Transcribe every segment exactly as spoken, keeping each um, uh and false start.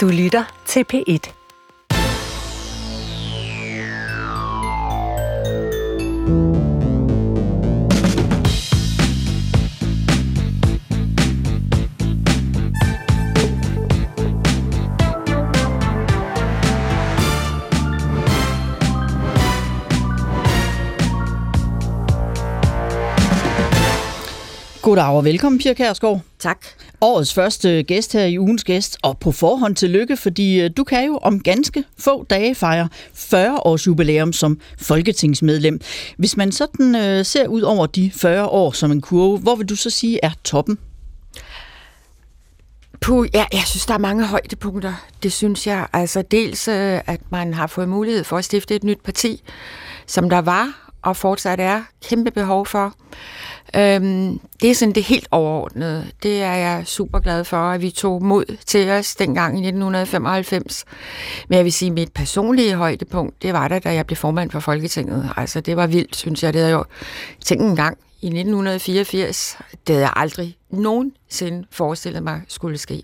Du lytter til P et. Goddag og velkommen, Pia Kjærsgaard. Tak. Årets første gæst her i Ugens Gæst, og på forhånd tillykke, fordi du kan jo om ganske få dage fejre fyrre års jubilæum som folketingsmedlem. Hvis man sådan øh, ser ud over de fyrre år som en kurve, hvor vil du så sige er toppen? Puh, ja, jeg synes, der er mange højdepunkter. Det synes jeg. Altså dels, øh, at man har fået mulighed for at stifte et nyt parti, som der var og fortsat er kæmpe behov for. Øhm, det er sådan det helt overordnede. Det er jeg super glad for, at vi tog mod til os dengang i nitten femoghalvfems. Men jeg vil sige, at mit personlige højdepunkt, det var da, da jeg blev formand for Folketinget. Altså, det var vildt, synes jeg. Det havde jeg jo tænkt en gang i nitten fireogfirs. Det havde jeg aldrig nogensinde forestillet mig skulle ske.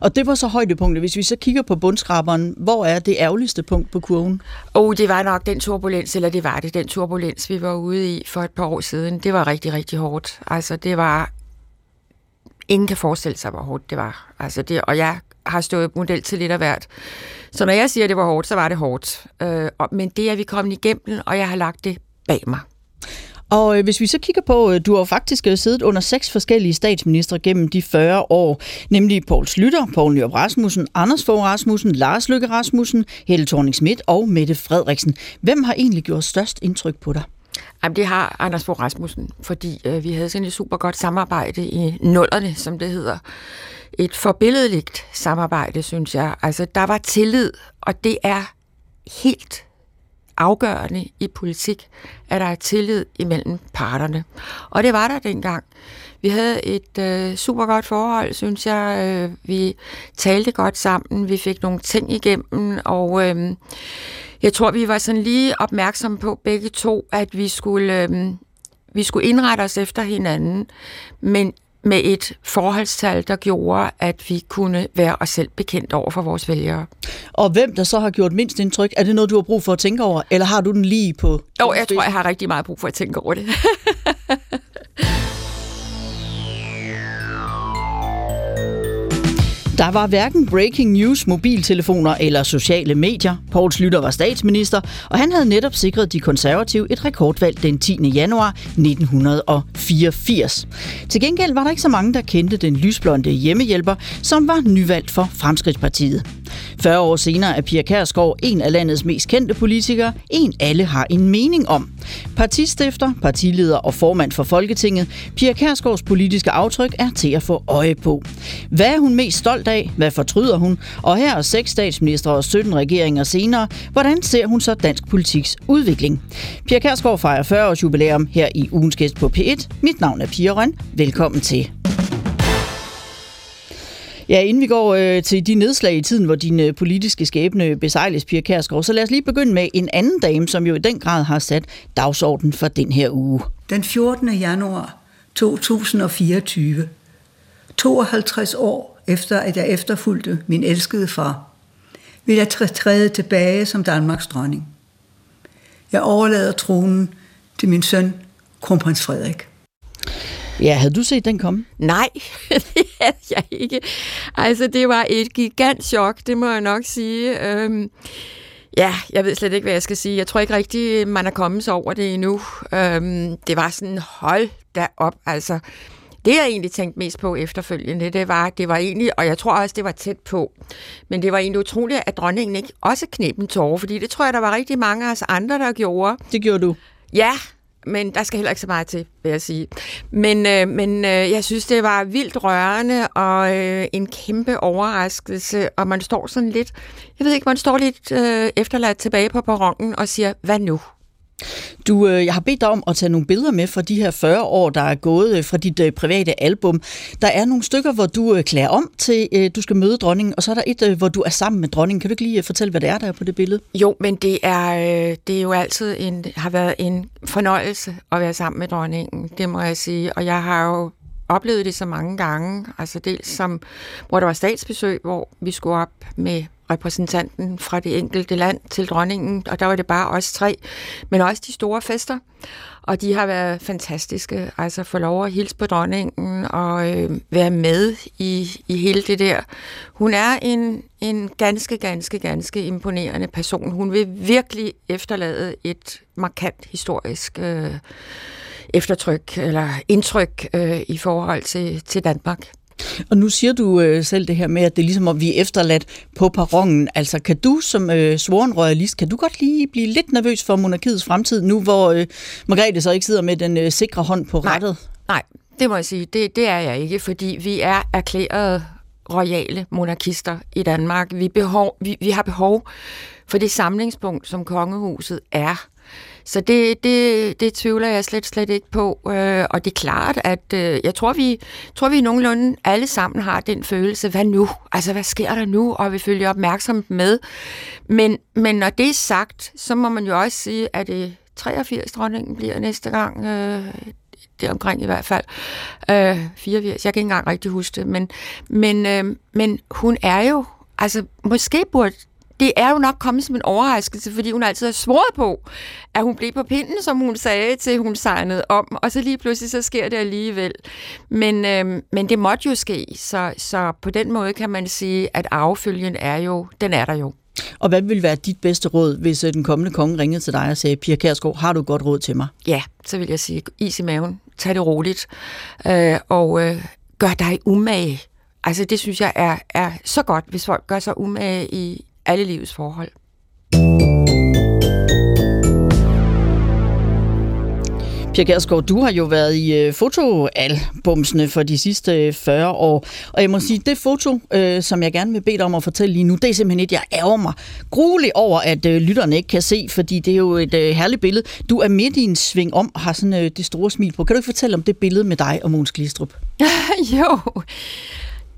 Og det var så højdepunktet. Hvis vi så kigger på bundskraberen, hvor er det ærgerligste punkt på kurven? Oh, det var nok den turbulens, eller det var det, den turbulens, vi var ude i for et par år siden. Det var rigtig, rigtig hårdt. Altså, det var... Ingen kan forestille sig, hvor hårdt det var. Altså, det... Og jeg har stået model til lidt af hvert. Så når jeg siger, at det var hårdt, så var det hårdt. Øh, men det er vi kommet igennem, og jeg har lagt det bag mig. Og hvis vi så kigger på, du har faktisk siddet under seks forskellige statsministre gennem de fyrre år, nemlig Poul Schlüter, Poul Nyrup Rasmussen, Anders Fogh Rasmussen, Lars Løkke Rasmussen, Helle Thorning-Schmidt og Mette Frederiksen. Hvem har egentlig gjort størst indtryk på dig? Jamen, det har Anders Fogh Rasmussen, fordi øh, vi havde sådan et super godt samarbejde i nullerne, som det hedder. Et forbilledligt samarbejde, synes jeg. Altså, der var tillid, og det er helt afgørende i politik, at der er tillid imellem parterne. Og det var der dengang. Vi havde et øh, super godt forhold, synes jeg. Øh, vi talte godt sammen, vi fik nogle ting igennem, og øh, jeg tror, vi var sådan lige opmærksomme på begge to, at vi skulle, øh, vi skulle indrette os efter hinanden, men med et forholdstal, der gjorde, at vi kunne være os selv bekendt over for vores vælgere. Og hvem der så har gjort mindst indtryk, er det noget, du har brug for at tænke over, eller har du den lige på? Jo, jeg tror, jeg har rigtig meget brug for at tænke over det. Der var hverken breaking news, mobiltelefoner eller sociale medier. Poul Schlüter var statsminister, og han havde netop sikret de konservative et rekordvalg den tiende januar nitten fireogfirs. Til gengæld var der ikke så mange, der kendte den lysblonde hjemmehjælper, som var nyvalgt for Fremskridtspartiet. fyrre år senere er Pia Kjærsgaard en af landets mest kendte politikere, en alle har en mening om. Partistifter, partileder og formand for Folketinget, Pia Kjærsgaards politiske aftryk er til at få øje på. Hvad er hun mest stolt af? Hvad fortryder hun? Og her er seks statsministre og sytten regeringer senere. Hvordan ser hun så dansk politiks udvikling? Pia Kjærsgaard fejrer fyrre års jubilæum her i Ugens Gæst på P et. Mit navn er Pia Røn. Velkommen til. Ja, inden vi går øh, til de nedslag i tiden, hvor din øh, politiske skæbne besejles, Pia Kjærsgaard, så lad os lige begynde med en anden dame, som jo i den grad har sat dagsordenen for den her uge. Den fjortende januar to tusind fireogtyve, tooghalvtreds år efter, at jeg efterfulgte min elskede far, vil jeg træde tilbage som Danmarks dronning. Jeg overlader tronen til min søn, kronprins Frederik. Ja, havde du set den komme? Nej, det havde jeg ikke. Altså, det var et gigant chok, det må jeg nok sige. Øhm, ja, jeg ved slet ikke, hvad jeg skal sige. Jeg tror ikke rigtig, man er kommet sig over det endnu. Øhm, det var sådan, hold da op, altså. Det, jeg egentlig tænkte mest på efterfølgende, det var, det var egentlig, og jeg tror også, det var tæt på, men det var egentlig utroligt, at dronningen ikke også kneb en tårer, fordi det tror jeg, der var rigtig mange af os andre, der gjorde. Det gjorde du? Ja, men der skal heller ikke så meget til, vil jeg sige. Men, øh, men øh, jeg synes, det var vildt rørende og øh, en kæmpe overraskelse, og man står sådan lidt, jeg ved ikke, man står lidt øh, efterladt tilbage på perronen og siger, hvad nu? Du, jeg har bedt dig om at tage nogle billeder med fra de her fyrre år, der er gået fra dit private album. Der er nogle stykker, hvor du klæder om til, du skal møde dronningen, og så er der et, hvor du er sammen med dronningen. Kan du ikke lige fortælle, hvad det er, der er på det billede? Jo, men det er, det er jo altid en, har været en fornøjelse at være sammen med dronningen, det må jeg sige. Og jeg har jo oplevet det så mange gange, altså dels som, hvor der var statsbesøg, hvor vi skulle op med repræsentanten fra det enkelte land til dronningen, og der var det bare os tre, men også de store fester, og de har været fantastiske, altså få lov at hilse på dronningen og øh, være med i, i hele det der. Hun er en, en ganske, ganske, ganske imponerende person. Hun vil virkelig efterlade et markant historisk øh, eftertryk eller indtryk øh, i forhold til, til Danmark. Og nu siger du øh, selv det her med, at det er ligesom, at vi er efterladt på perronen. Altså, kan du som øh, svoren royalist, kan du godt lige blive lidt nervøs for monarkiets fremtid, nu hvor øh, Margrethe så ikke sidder med den øh, sikre hånd på rattet? Nej, nej, det må jeg sige. Det, det er jeg ikke, fordi vi er erklærede royale monarkister i Danmark. Vi, behov, vi, vi har behov for det samlingspunkt, som kongehuset er. Så det, det, det tvivler jeg slet, slet ikke på, øh, og det er klart, at øh, jeg tror, vi tror vi nogenlunde alle sammen har den følelse, hvad nu? Altså, hvad sker der nu? Og vi følger opmærksomt med. Men, men når det er sagt, så må man jo også sige, at det treogfirs dronningen bliver næste gang, øh, det er omkring i hvert fald, øh, fireogfirs, jeg kan ikke engang rigtig huske det, men, men, øh, men hun er jo, altså måske burde, det er jo nok kommet som en overraskelse, fordi hun altid har svoret på, at hun blev på pinden, som hun sagde, til hun sejnede om, og så lige pludselig, så sker det alligevel. Men, øh, men det måtte jo ske, så, så på den måde kan man sige, at arvefølgen er jo, den er der jo. Og hvad ville være dit bedste råd, hvis den kommende konge ringede til dig og sagde, Pia Kjærsgaard, har du et godt råd til mig? Ja, så vil jeg sige, is i maven, tag det roligt, øh, og øh, gør dig umage. Altså det synes jeg er, er så godt, hvis folk gør sig umage i alle livets forhold. Pia Kjærsgaard, du har jo været i fotoalbumsene for de sidste fyrre år, og jeg må sige, det foto, øh, som jeg gerne vil bede dig om at fortælle lige nu, det er simpelthen et, jeg ærger mig grueligt over, at øh, lytterne ikke kan se, fordi det er jo et øh, herligt billede. Du er midt i en sving om, har sådan øh, det store smil på. Kan du ikke fortælle om det billede med dig og Mogens Glistrup? Jo,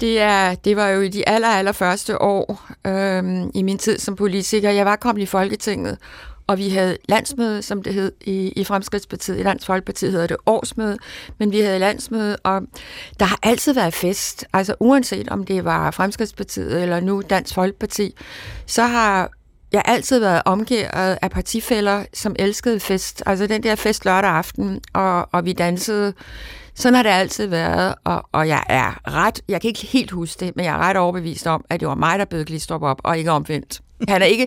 Det, er, det var jo i de aller, aller første år øhm, i min tid som politiker. Jeg var kommet i Folketinget, og vi havde landsmøde, som det hed i, i Fremskridtspartiet. I Dansk Folkeparti hedder det årsmøde, men vi havde landsmøde, og der har altid været fest. Altså uanset om det var Fremskridtspartiet eller nu Dansk Folkeparti, så har jeg altid været omgivet af partifæller, som elskede fest. Altså den der fest lørdag aften, og, og vi dansede. Sådan har det altid været, og, og jeg er ret, jeg kan ikke helt huske det, men jeg er ret overbevist om, at det var mig, der bød Glistrup op, og ikke omvendt. Han er ikke,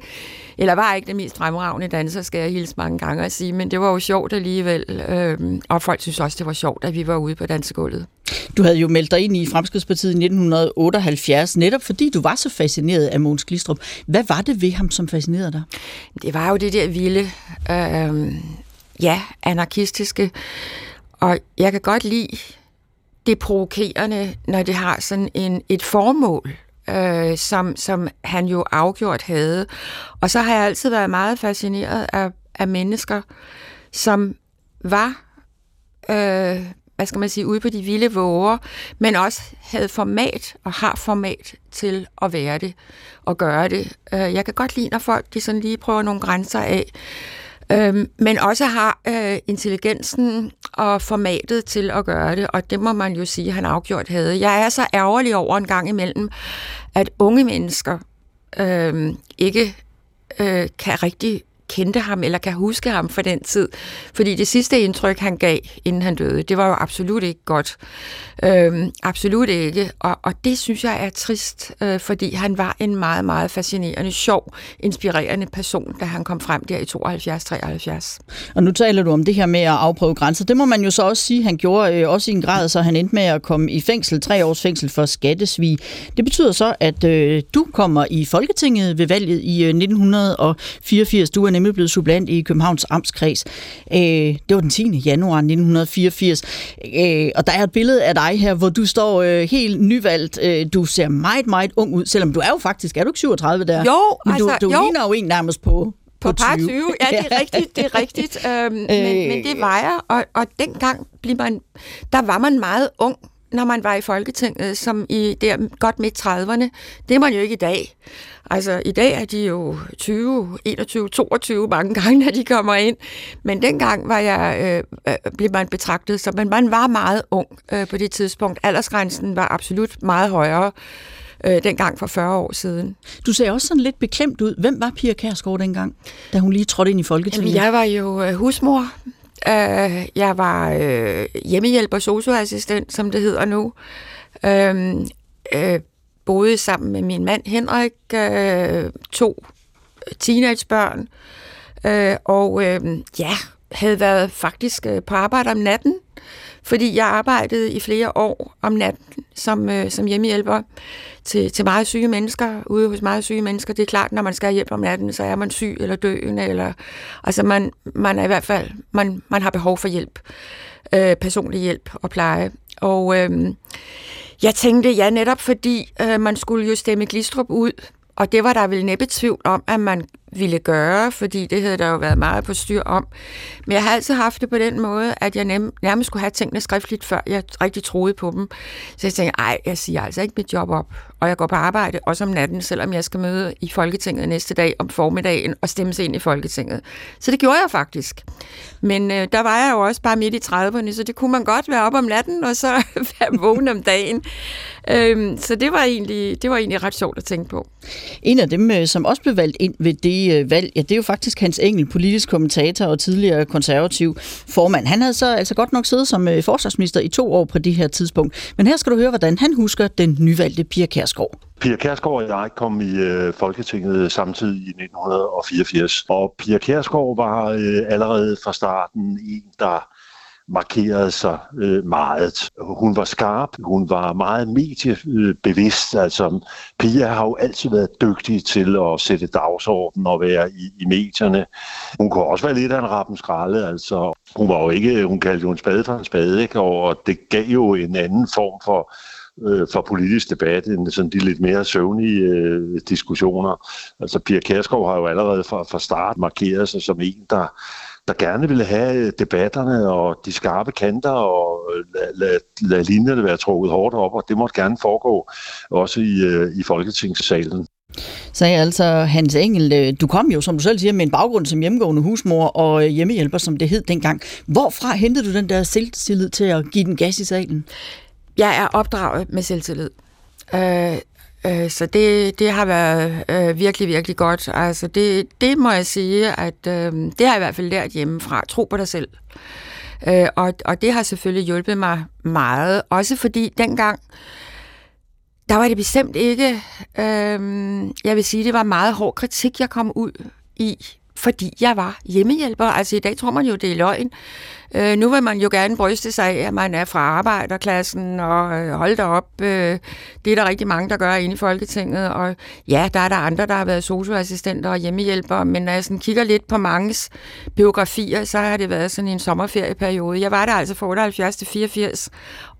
eller var ikke den mest fremragende danser, skal jeg hilse mange gange at sige, men det var jo sjovt alligevel, øhm, og folk synes også, det var sjovt, at vi var ude på dansegulvet. Du havde jo meldt dig ind i Fremskridtspartiet i nitten otteoghalvfjerds, netop fordi du var så fascineret af Mogens Glistrup. Hvad var det ved ham, som fascinerede dig? Det var jo det der vilde, øhm, ja, anarkistiske. Og jeg kan godt lide det provokerende, når det har sådan en, et formål, øh, som, som han jo afgjort havde. Og så har jeg altid været meget fascineret af, af mennesker, som var, øh, hvad skal man sige, ude på de vilde våger, men også havde format og har format til at være det og gøre det. Jeg kan godt lide, når folk de sådan lige prøver nogle grænser af, Øhm, men også har øh, intelligensen og formatet til at gøre det, og det må man jo sige, han afgjort havde. Jeg er så ærgerlig over en gang imellem, at unge mennesker øh, ikke øh, kan rigtig kende ham, eller kan huske ham fra den tid. Fordi det sidste indtryk, han gav, inden han døde, det var jo absolut ikke godt. Øh, absolut ikke. Og, og det synes jeg er trist, øh, fordi han var en meget, meget fascinerende, sjov, inspirerende person, da han kom frem der i tooghalvfjerds treoghalvfjerds. Og nu taler du om det her med at afprøve grænser. Det må man jo så også sige, han gjorde øh, også i en grad, så han endte med at komme i fængsel, tre års fængsel for skattesvig. Det betyder så, at øh, du kommer i Folketinget ved valget i øh, nitten fireogfirs. Du er nemlig blevet suppleant i Københavns Amtskreds. Øh, det var den tiende januar nitten fireogfirs. Øh, og der er et billede af dig her, hvor du står øh, helt nyvalgt. Øh, du ser meget, meget ung ud, selvom du er jo faktisk, er du ikke syvogtredive der? Jo, men altså, du, du jo. ligner jo en nærmest på På, på par tyve, ja, det er rigtigt, det er rigtigt. Øhm, øh. men, men det var jeg, og, og dengang blev man, der var man meget ung. når man var i Folketinget, som i der godt midt trediverne. Det er man jo ikke i dag. Altså, i dag er de jo tyve, enogtyve, toogtyve mange gange, når de kommer ind. Men dengang var jeg, øh, blev man betragtet, så man, man var meget ung øh, på det tidspunkt. Aldersgrænsen var absolut meget højere øh, dengang for fyrre år siden. Du ser også sådan lidt beklemt ud. Hvem var Pia Kjærsgaard dengang, da hun lige trådte ind i Folketinget? Jamen, jeg var jo øh, husmor. Uh, jeg var uh, hjemmehjælper, socioassistent, som det hedder nu. Uh, uh, boede sammen med min mand Henrik, uh, to teenagebørn, uh, og uh, ja, havde været faktisk uh, på arbejde om natten, fordi jeg arbejdede i flere år om natten som, uh, som hjemmehjælper til, til meget syge mennesker, ude hos meget syge mennesker. Det er klart, når man skal hjælpe om natten, så er man syg eller døende, eller altså man, man er i hvert fald, man, man har behov for hjælp, øh, personlig hjælp og pleje. Og øh, jeg tænkte, ja, netop fordi øh, man skulle jo stemme Glistrup ud, og det var der vel næppe tvivl om, at man ville gøre, fordi det havde der jo været meget på styr om. Men jeg har altid haft det på den måde, at jeg nærmest skulle have tingene skriftligt, før jeg rigtig troede på dem. Så jeg tænkte, ej, jeg siger altså ikke mit job op, og jeg går på arbejde, også om natten, selvom jeg skal møde i Folketinget næste dag om formiddagen og stemme sig ind i Folketinget. Så det gjorde jeg faktisk. Men øh, der var jeg jo også bare midt i trediverne, så det kunne man godt være op om natten, og så være vågen om dagen. Øhm, så det var, egentlig, det var egentlig ret sjovt at tænke på. En af dem, som også blev valgt ind ved det valg, ja, det er jo faktisk Hans Engell, politisk kommentator og tidligere konservativ formand. Han havde så altså godt nok siddet som forsvarsminister i to år på det her tidspunkt. Men her skal du høre, hvordan han husker den nyvalgte Pia Kjærsgaard. Pia Kjærsgaard og jeg kom i øh, Folketinget samtidig i nitten fireogfirs, og Pia Kjærsgaard var øh, allerede fra starten en, der markerede sig øh, meget. Hun var skarp, hun var meget mediebevidst. Altså, Pia har jo altid været dygtig til at sætte dagsordenen og være i, i medierne. Hun kunne også være lidt af en rappen skralde. Altså, hun var jo ikke, hun kaldte jo en spade for en spade, ikke? Og det gav jo en anden form for for politisk debat, end sådan de lidt mere søvnige øh, diskussioner. Altså Pia Kjærsgaard har jo allerede fra, fra start markeret sig som en, der, der gerne ville have debatterne og de skarpe kanter, og lade lad, lad linjerne være trukket hårdt op, og det måtte gerne foregå også i, øh, i Folketingssalen. Sagde altså Hans Engell. Du kom jo, som du selv siger, med en baggrund som hjemmegående husmor og hjemmehjælper, som det hed dengang. Hvorfra hentede du den der selvtillid til at give den gas i salen? Jeg er opdraget med selvtillid, øh, øh, så det, det har været øh, virkelig, virkelig godt. Altså det, det må jeg sige, at øh, det har jeg i hvert fald lært hjemmefra. Tro på dig selv. Øh, og, og det har selvfølgelig hjulpet mig meget, også fordi dengang, der var det bestemt ikke, øh, jeg vil sige, det var meget hård kritik, jeg kom ud i, fordi jeg var hjemmehjælper. Altså i dag tror man jo, det er løgn. Øh, nu vil man jo gerne bryste sig af, at man er fra arbejderklassen, og øh, hold da op. Øh, det er der rigtig mange, der gør inde i Folketinget. Og ja, der er der andre, der har været socioassistenter og hjemmehjælpere, men når jeg sådan kigger lidt på manges biografier, så har det været sådan en sommerferieperiode. Jeg var der altså fra otteoghalvfjerds til fireogfirs,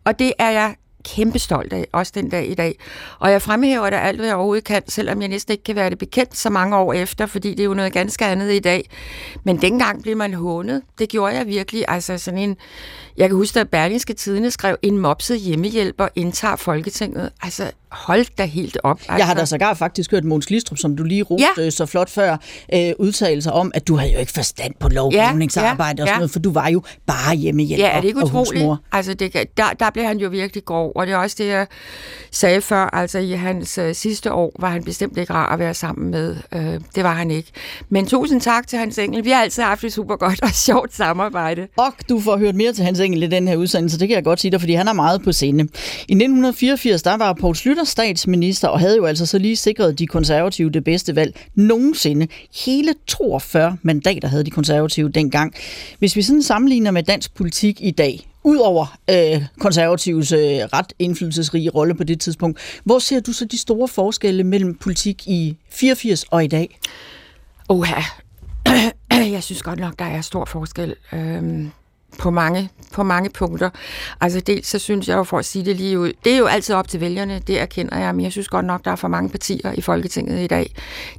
og det er jeg kæmpe stolt af, også den dag i dag. Og jeg fremhæver da alt, hvad jeg overhovedet kan, selvom jeg næsten ikke kan være det bekendt så mange år efter, fordi det er jo noget ganske andet i dag. Men dengang blev man hånet. Det gjorde jeg virkelig. Altså sådan en, jeg kan huske, at Berlingske Tidende skrev, en mopset hjemmehjælper indtager Folketinget. Altså, hold da helt op. Altså. Jeg har da sågar faktisk hørt Mogens Glistrup, som du lige roste ja. så flot før, øh, udtalelser om, at du havde jo ikke forstand på lovgivningsarbejde ja, ja, og sådan ja. noget, for du var jo bare hjemmehjælper. Ja, er det ikke utroligt? Altså, det, der, der blev han jo virkelig grov, og det er også det, jeg sagde før. Altså, i hans øh, sidste år var han bestemt ikke rar at være sammen med. Øh, det var han ikke. Men tusind tak til Hans Engell. Vi har altid haft et super godt og sjovt samarbejde. Og du får hørt mere til Hans Engell i den her udsendelse, det kan jeg godt sige dig, fordi han er meget på scene. I nitten fireogfirs, der var Poul Schlüter statsminister, og havde jo altså så lige sikret de konservative det bedste valg nogensinde. Hele toogfyrre mandater havde de konservative dengang. Hvis vi sådan sammenligner med dansk politik i dag, udover øh, konservatives øh, ret indflydelsesrige rolle på det tidspunkt, hvor ser du så de store forskelle mellem politik i fireogfirs og i dag? Oha, jeg synes godt nok, der er stor forskel. Øhm På mange, på mange punkter. Altså dels så synes jeg jo, for at sige det lige ud, det er jo altid op til vælgerne, det erkender jeg, men jeg synes godt nok, der er for mange partier i Folketinget i dag.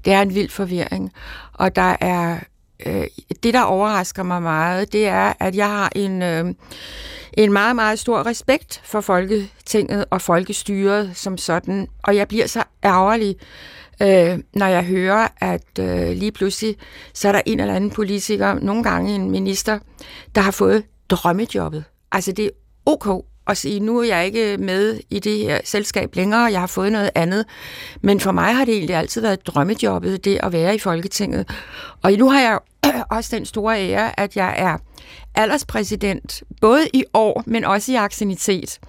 Det er en vild forvirring, og der er øh, det, der overrasker mig meget, det er, at jeg har en, øh, en meget, meget stor respekt for Folketinget og folkestyret som sådan, og jeg bliver så ærgerlig, Øh, når jeg hører, at øh, lige pludselig, så er der en eller anden politiker, nogle gange en minister, der har fået drømmejobbet. Altså det er ok at sige, nu er jeg ikke med i det her selskab længere, jeg har fået noget andet. Men for mig har det egentlig altid været drømmejobbet, det at være i Folketinget. Og nu har jeg også den store ære, at jeg er alderspræsident, både i år, men også i anciennitet.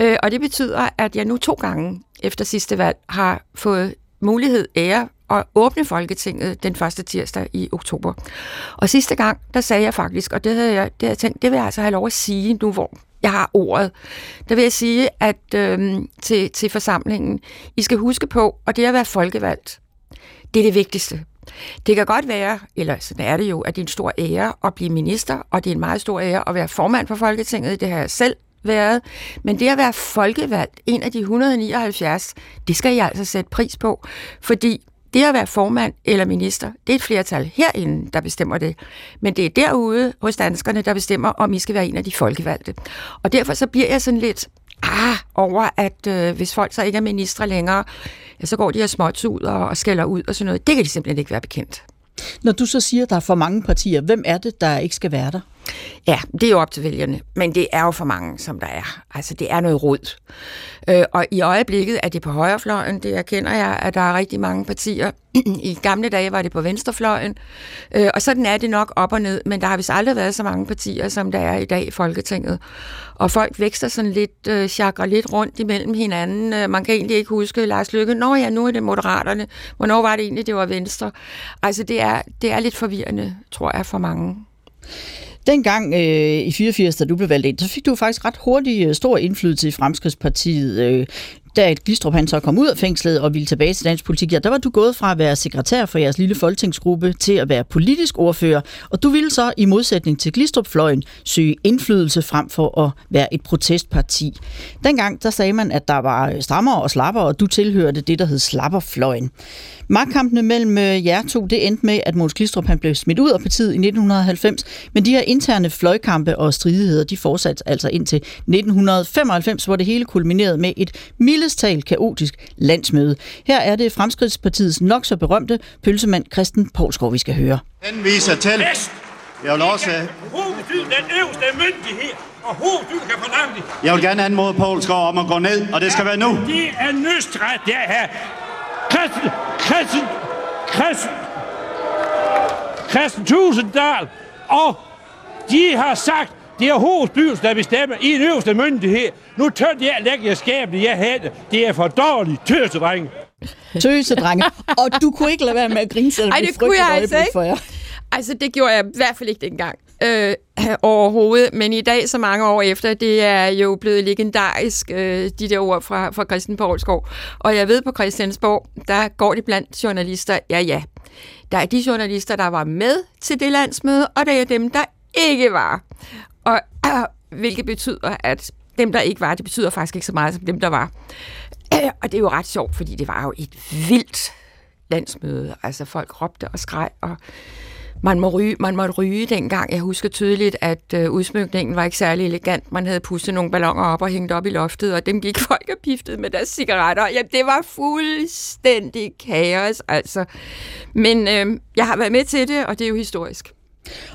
Øh, og det betyder, at jeg nu to gange efter sidste valg har fået mulighed ære at åbne Folketinget den første tirsdag i oktober. Og sidste gang, der sagde jeg faktisk, og det havde jeg, det havde jeg tænkt, det vil jeg altså have lov at sige nu, hvor jeg har ordet. Der vil jeg sige at øh, til, til forsamlingen, I skal huske på, og det at være folkevalgt, det er det vigtigste. Det kan godt være, eller sådan er det jo, at det er en stor ære at blive minister, og det er en meget stor ære at være formand for Folketinget, det har jeg selv været, men det at være folkevalgt, en af de et hundrede og nioghalvfjerds, det skal jeg altså sætte pris på, fordi det at være formand eller minister, det er et flertal herinde, der bestemmer det, men det er derude hos danskerne, der bestemmer, om I skal være en af de folkevalgte. Og derfor så bliver jeg sådan lidt ah, over, at øh, hvis folk så ikke er ministre længere, ja, så går de og småts ud og, og skælder ud og sådan noget. Det kan de simpelthen ikke være bekendt. Når du så siger, at der er for mange partier, hvem er det, der ikke skal være der? Ja, det er jo op til vælgerne, men det er jo for mange, som der er. Altså, det er noget rod. Øh, og i øjeblikket er det på højrefløjen, det erkender jeg, at der er rigtig mange partier. I gamle dage var det på venstrefløjen, øh, og sådan er det nok op og ned, men der har vist aldrig været så mange partier, som der er i dag i Folketinget. Og folk vækster sådan lidt, øh, chakrer lidt rundt imellem hinanden. Man kan egentlig ikke huske Lars Løkke. Nå ja, nu er det Moderaterne. Hvornår var det egentlig, det var Venstre? Altså, det er, det er lidt forvirrende, tror jeg, for mange. Dengang øh, i fireogfirs, da du blev valgt ind, så fik du faktisk ret hurtigt øh, stor indflydelse i Fremskridtspartiet. Øh, da Glistrup han så kom ud af fængslet og ville tilbage til dansk politik, ja, der var du gået fra at være sekretær for jeres lille folketingsgruppe til at være politisk ordfører, og du ville så i modsætning til Glistrup-fløjen søge indflydelse frem for at være et protestparti. Dengang der sagde man, at der var strammere og slappere, og du tilhørte det, der hed slapperfløjen. Magtkampene mellem jer to, det endte med, at Mogens Glistrup han blev smidt ud af partiet i nitten halvfems, men de her interne fløjkampe og stridigheder, de fortsatte altså indtil nitten femoghalvfems, hvor det hele kulminerede med et mildest talt kaotisk landsmøde. Her er det Fremskridtspartiets nok så berømte pølsemand Kristen Poulsgaard, vi skal høre. Den viser til. Jeg vil også have. Hoveddyden, den øverste myndighed, og hoveddyden kan fornemme det. Jeg vil gerne anmode Poulsgaard om at gå ned, og det skal være nu. Det er nødstræt, det her. Kristen, Kristen, Kristen, Kristian Thulesen Dahl, og de har sagt, det er hovedstyrelsen, der bestemmer i en øverste myndighed. Nu tør jeg lægge jer skabene, jeg havde. Det er for dårligt, tøsedrenge. Tøsedrenge. Og du kunne ikke lade være med at grine, selvom det frygtede øjeblik for jer. Altså, det gjorde jeg i hvert fald ikke dengang øh, overhovedet. Men i dag, så mange år efter, det er jo blevet legendarisk, øh, de der ord fra, fra Kristen Poulsgaard. Og jeg ved, på Christiansborg, der går det blandt journalister, ja ja, der er de journalister, der var med til det landsmøde, og der er dem, der ikke var. Og øh, hvilket betyder, at dem, der ikke var, det betyder faktisk ikke så meget som dem, der var. Øh, og det er jo ret sjovt, fordi det var jo et vildt landsmøde. Altså, folk råbte og skreg, og Man, må ryge, man måtte ryge dengang. Jeg husker tydeligt, at øh, udsmykningen var ikke særlig elegant. Man havde pustet nogle balloner op og hængt op i loftet, og dem gik folk og piftede med deres cigaretter. Jamen, det var fuldstændig kaos, altså. Men øh, jeg har været med til det, og det er jo historisk.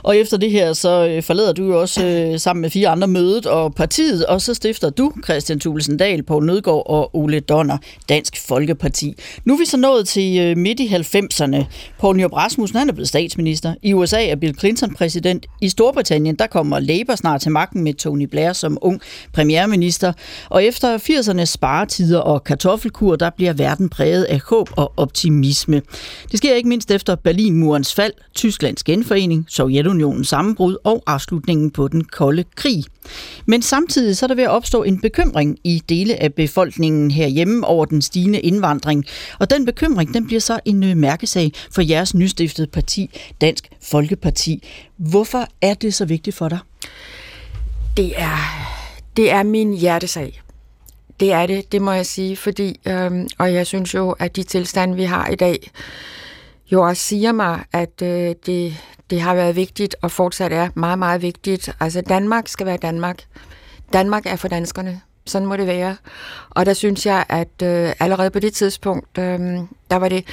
Og efter det her, så forlader du jo også øh, sammen med fire andre mødet og partiet, og så stifter du, Kristian Thulesen Dahl, Poul Nødgaard og Ole Donner, Dansk Folkeparti. Nu er vi så nået til øh, midt i halvfemserne. Poul Nyrup Rasmussen, han er blevet statsminister. I U S A er Bill Clinton præsident. I Storbritannien, der kommer Labour snart til magten med Tony Blair som ung premierminister. Og efter firsernes sparetider og kartoffelkur, der bliver verden præget af håb og optimisme. Det sker ikke mindst efter Berlinmurens fald, Tysklands genforening, Sovjetunionens sammenbrud og afslutningen på den kolde krig. Men samtidig så er der ved at opstå en bekymring i dele af befolkningen herhjemme over den stigende indvandring. Og den bekymring, den bliver så en mærkesag for jeres nystiftede parti, Dansk Folkeparti. Hvorfor er det så vigtigt for dig? Det er, det er min hjertesag. Det er det, det må jeg sige, fordi, øh, og jeg synes jo, at de tilstande, vi har i dag, jo også siger mig, at øh, det, det har været vigtigt og fortsat er meget, meget vigtigt. Altså Danmark skal være Danmark. Danmark er for danskerne. Sådan må det være. Og der synes jeg, at øh, allerede på det tidspunkt, øh, der var det...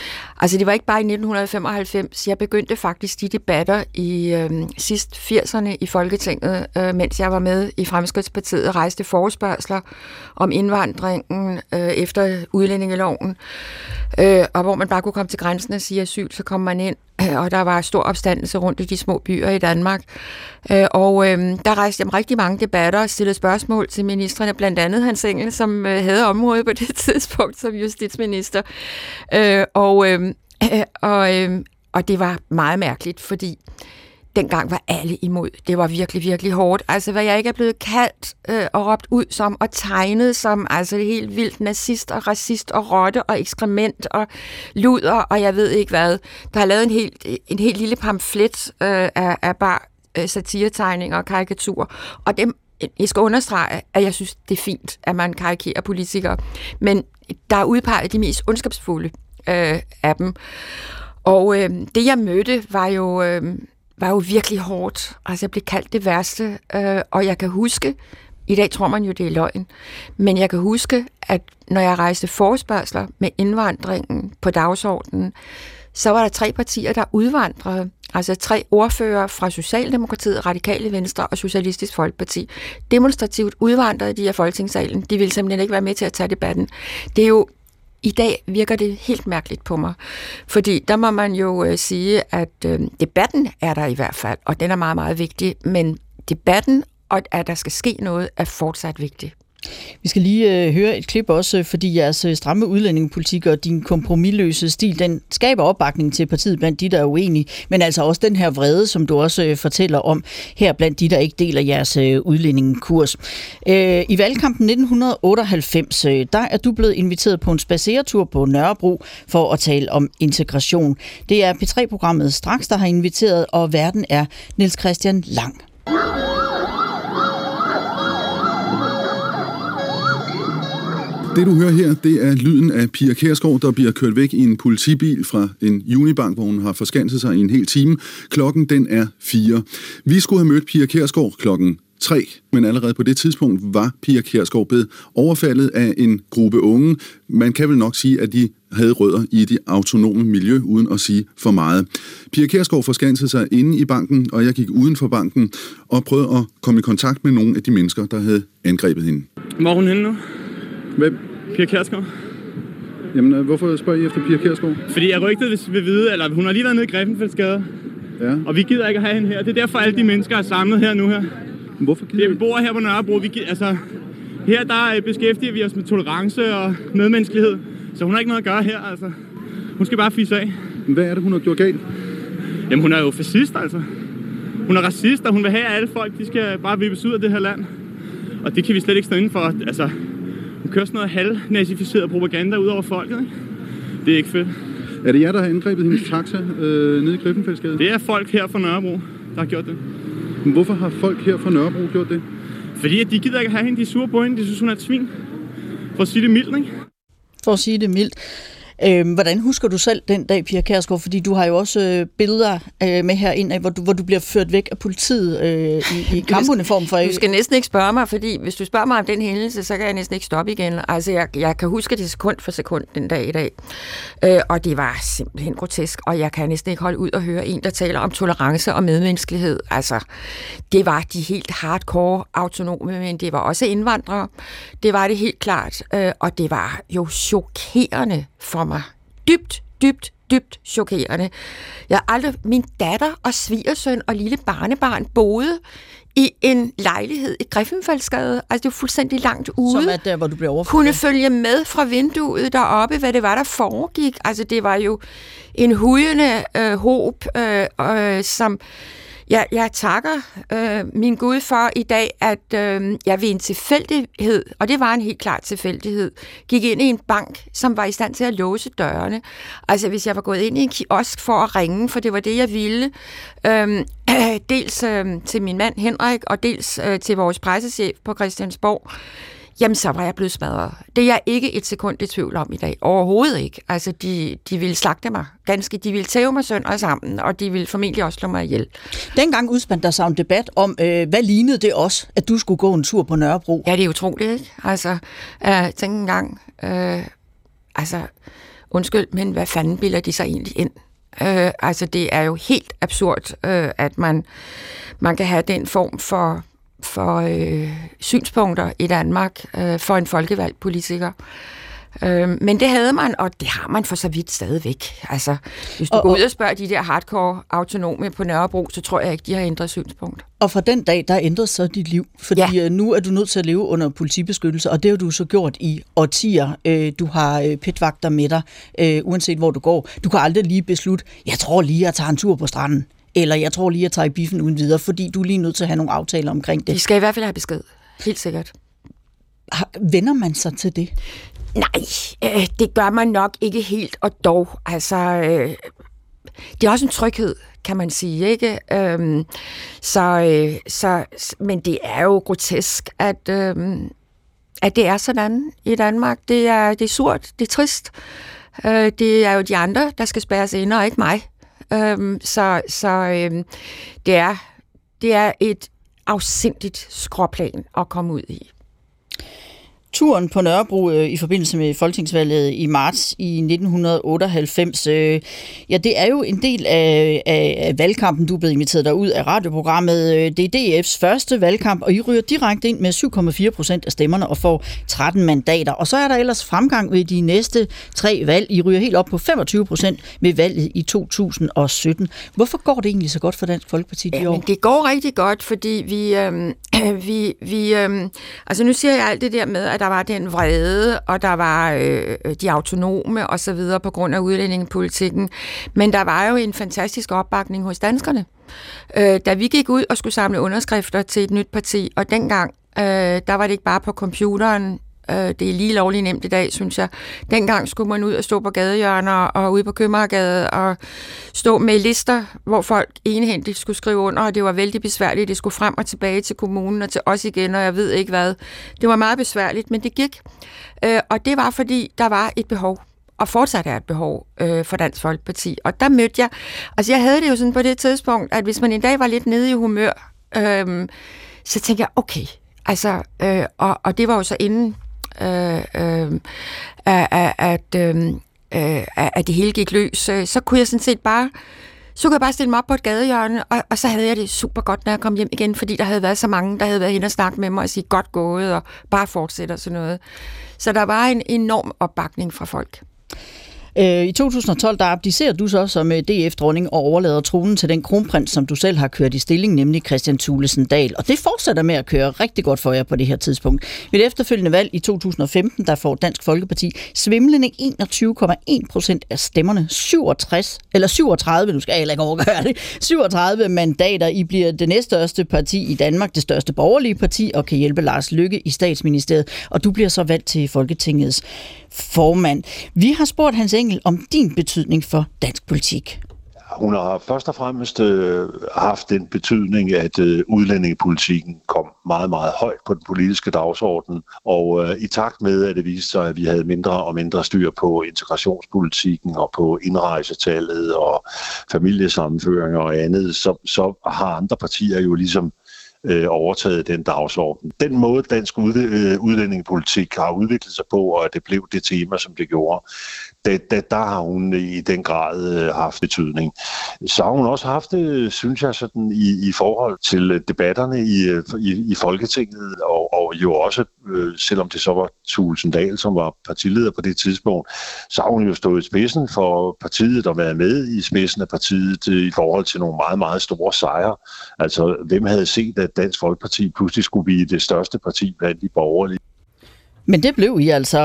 Altså det var ikke bare i nitten femoghalvfems. Jeg begyndte faktisk de debatter i øh, sidst firserne i Folketinget, øh, mens jeg var med i Fremskridtspartiet, rejste forespørgsler om indvandringen øh, efter udlændingeloven. Øh, og hvor man bare kunne komme til grænsen og sige asyl, så kom man ind. Og der var stor opstandelse rundt i de små byer i Danmark. Øh, og øh, der rejste jeg rigtig mange debatter og stillede spørgsmål til ministrene, blandt andet Hans Engell, som øh, havde området på det tidspunkt som justitsminister. Øh, og, øh, og, øh, og det var meget mærkeligt, fordi dengang var alle imod. Det var virkelig, virkelig hårdt. Altså, hvad jeg ikke er blevet kaldt øh, og råbt ud som, og tegnet som, altså det helt vildt nazist og racist og rotte og ekskrement og luder, og jeg ved ikke hvad. Der har lavet en helt, en helt lille pamflet øh, af, af bare øh, satiretegninger og karikaturer, og dem, jeg skal understrege, at jeg synes, det er fint, at man karikerer politikere, men der er udpeget de mest ondskabsfulde øh, af dem. Og øh, det, jeg mødte, var jo... Øh, var jo virkelig hårdt. Altså, jeg blev kaldt det værste, øh, og jeg kan huske, i dag tror man jo, det er løgn, men jeg kan huske, at når jeg rejste forespørgsler med indvandringen på dagsordenen, så var der tre partier, der udvandrede. Altså tre ordfører fra Socialdemokratiet, Radikale Venstre og Socialistisk Folkeparti. Demonstrativt udvandrede de af Folketingssalen. De ville simpelthen ikke være med til at tage debatten. Det er jo I dag virker det helt mærkeligt på mig, fordi der må man jo øh, sige, at øh, debatten er der i hvert fald, og den er meget, meget vigtig, men debatten og at der skal ske noget er fortsat vigtigt. Vi skal lige øh, høre et klip også, fordi jeres stramme udlændingepolitik og din kompromisløse stil, den skaber opbakning til partiet blandt de, der er uenige, men altså også den her vrede, som du også øh, fortæller om, her blandt de, der ikke deler jeres øh, udlændingekurs. Øh, I valgkampen nitten otteoghalvfems, øh, der er du blevet inviteret på en spaceretur på Nørrebro for at tale om integration. Det er P tre programmet Straks, der har inviteret, og værten er Niels Christian Lang. Det, du hører her, det er lyden af Pia Kjærsgaard, der bliver kørt væk i en politibil fra en Unibank, hvor hun har forskanset sig i en hel time. Klokken, den er fire. Vi skulle have mødt Pia Kjærsgaard klokken tre, men allerede på det tidspunkt var Pia Kjærsgaard blevet overfaldet af en gruppe unge. Man kan vel nok sige, at de havde rødder i det autonome miljø, uden at sige for meget. Pia Kjærsgaard forskansede sig inde i banken, og jeg gik uden for banken og prøvede at komme i kontakt med nogle af de mennesker, der havde angrebet hende. Hvor er hun henne nu? Hvem? Pia Kjærsgaard. Jamen, hvorfor spørger I efter Pia Kjærsgaard? Fordi jeg rygtet vil vide, eller hun har lige været nede i Griffenfeldsgade. Ja. Og vi gider ikke at have hende her. Det er derfor, alle de mennesker er samlet her nu her. Hvorfor gider det, vi? Vi bor her på Nørrebro. Vi gider, altså, her der beskæftiger vi os med tolerance og medmenneskelighed. Så hun har ikke noget at gøre her, altså. Hun skal bare fisse af. Hvad er det, hun har gjort galt? Jamen, hun er jo fascist, altså. Hun er racist, og hun vil have, at alle folk, de skal bare vippes ud af det her land. Og det kan vi slet ikke stå inden for, altså. Hun kører sådan noget halvnazificeret propaganda ud over folket, ikke? Det er ikke fedt. Er det jer, der har angrebet hendes taxa øh, nede i Griffenfeldsgade? Det er folk her fra Nørrebro, der har gjort det. Men hvorfor har folk her fra Nørrebro gjort det? Fordi at de gider ikke have hende, de er sure på hende, de synes, hun er et svin. For at sige det mildt, ikke? For at sige det mildt. Øhm, hvordan husker du selv den dag, Pia Kjærsgaard? Fordi du har jo også øh, billeder øh, med herinde af, hvor du, hvor du bliver ført væk af politiet øh, i, i kampuniform. For, øh. Du skal næsten ikke spørge mig, fordi hvis du spørger mig om den hændelse, så kan jeg næsten ikke stoppe igen. Altså, jeg, jeg kan huske det sekund for sekund den dag i dag. Øh, og det var simpelthen grotesk, og jeg kan næsten ikke holde ud og høre en, der taler om tolerance og medmenneskelighed. Altså, det var de helt hardcore autonome, men det var også indvandrere. Det var det helt klart, øh, og det var jo chokerende for mig. Dybt, dybt, dybt chokerende. Jeg aldrig, min datter og svigersøn og lille barnebarn boede i en lejlighed i Griffenfeldsgade. Altså det var fuldstændig langt ude. Som at der, hvor du blev overfaldet. Kunne følge med fra vinduet deroppe, hvad det var, der foregik. Altså det var jo en hujende øh, håb, øh, øh, som... Jeg, jeg takker øh, min Gud for i dag, at øh, jeg ved en tilfældighed, og det var en helt klar tilfældighed, gik ind i en bank, som var i stand til at låse dørene. Altså hvis jeg var gået ind i en kiosk for at ringe, for det var det, jeg ville, øh, dels øh, til min mand Henrik, og dels øh, til vores pressechef på Christiansborg, jamen så var jeg blevet smadret. Det er jeg ikke et sekund i tvivl om i dag. Overhovedet ikke. Altså, de, de ville slagte mig ganske. De ville tæve mig sønder sammen, og de ville formentlig også slå mig ihjel. Dengang udspandt der sig en debat om, øh, hvad lignede det også, at du skulle gå en tur på Nørrebro? Ja, det er utroligt, ikke? Altså, øh, tænk engang, øh, altså, undskyld, men hvad fanden bilder de sig egentlig ind? Øh, altså, det er jo helt absurd, øh, at man, man kan have den form for... for øh, synspunkter i Danmark, øh, for en folkevalgt politiker. Øh, men det havde man, og det har man for så vidt stadigvæk. Altså, hvis du og, går ud og spørger de der hardcore autonome på Nørrebro, så tror jeg ikke, de har ændret synspunkt. Og fra den dag, der ændrede så dit liv. Fordi ja. Nu er du nødt til at leve under politibeskyttelse, og det har du så gjort i årtier. Du har pitvagter med dig, uanset hvor du går. Du kan aldrig lige beslutte, jeg tror lige, jeg tager en tur på stranden. Eller jeg tror lige, at tage biffen uden videre, fordi du er lige nødt til at have nogle aftaler omkring det. De skal i hvert fald have besked. Helt sikkert. Vender man sig til det? Nej, øh, det gør man nok ikke helt og dog. Altså, øh, det er også en tryghed, kan man sige, ikke? Øh, så, øh, så, men det er jo grotesk, at, øh, at det er sådan i Danmark. Det er, det er surt, det er trist. Øh, det er jo de andre, der skal spærres ind, og ikke mig. Øhm, så så øhm, det, er, det er et afsindigt skråplan at komme ud i. Turen på Nørrebro øh, i forbindelse med folketingsvalget i marts i nitten otteoghalvfems, øh, ja, det er jo en del af, af, af valgkampen. Du er blevet inviteret derud af radioprogrammet. Øh, det er D F's første valgkamp, og I ryger direkte ind med syv komma fire procent af stemmerne og får tretten mandater. Og så er der ellers fremgang ved de næste tre valg. I ryger helt op på femogtyve procent ved valget i to tusind og sytten. Hvorfor går det egentlig så godt for Dansk Folkeparti i år? Det går rigtig godt, fordi vi... Øh, vi, vi øh, altså nu siger jeg alt det der med, at der var den vrede, og der var øh, de autonome og så videre på grund af udlændingepolitikken. Men der var jo en fantastisk opbakning hos danskerne. Øh, da vi gik ud og skulle samle underskrifter til et nyt parti, og dengang, øh, der var det ikke bare på computeren. Øh, det er lige lovligt nemt i dag, synes jeg. Dengang skulle man ud og stå på gadehjørner og ude på Købmagergade og stå med lister, hvor folk enhændigt skulle skrive under, og det var vældig besværligt. Det skulle frem og tilbage til kommunen og til os igen, og jeg ved ikke hvad. Det var meget besværligt, men det gik. Øh, og det var, fordi der var et behov, og fortsat er et behov øh, for Dansk Folkeparti. Og der mødte jeg... Altså, jeg havde det jo sådan på det tidspunkt, at hvis man en dag var lidt nede i humør, øh, så tænkte jeg, okay. Altså, øh, og, og det var jo så inden... Øh, øh, at, at, øh, at det hele gik løs, så kunne jeg sådan set bare så kunne jeg bare stille mig op på et gadehjørne, og, og så havde jeg det super godt, når jeg kom hjem igen, fordi der havde været så mange, der havde været hen og snakket med mig og sige godt gået og bare fortsætte og sådan noget. Så der var en enorm opbakning fra folk. I to tusind og tolv, der abdicerer du så som D F-dronning og overlader tronen til den kronprins, som du selv har kørt i stilling, nemlig Kristian Thulesen Dahl. Og det fortsætter med at køre rigtig godt for jer på det her tidspunkt. Ved det efterfølgende valg i to tusind og femten, der får Dansk Folkeparti svimlende enogtyve komma en procent af stemmerne, syvogtres, eller syvogtredive, nu skal jeg heller ikke overgøre det, syvogtredive mandater. I bliver det næststørste parti i Danmark, det største borgerlige parti, og kan hjælpe Lars Løkke i statsministeriet. Og du bliver så valgt til Folketingets formand. Vi har spurgt Hans Engell om din betydning for dansk politik. Hun har først og fremmest øh, haft den betydning, at øh, udlændingepolitikken kom meget, meget højt på den politiske dagsorden, og øh, i takt med, at det viste sig, at vi havde mindre og mindre styr på integrationspolitikken og på indrejsetallet og familiesammenføringer og andet, så, så har andre partier jo ligesom overtaget den dagsorden. Den måde dansk udlændingepolitik har udviklet sig på, og det blev det tema, som det gjorde, da, da, der har hun i den grad haft betydning. Så har hun også haft det, synes jeg, sådan i, i forhold til debatterne i, i, i Folketinget, og, og jo også, selvom det så var Thulesen Dahl, som var partileder på det tidspunkt, så har hun jo stået i spidsen for partiet og været med i spidsen af partiet i forhold til nogle meget, meget store sejre. Altså, hvem havde set, at Dansk Folkeparti pludselig skulle blive det største parti blandt de borgerlige. Men det blev I altså,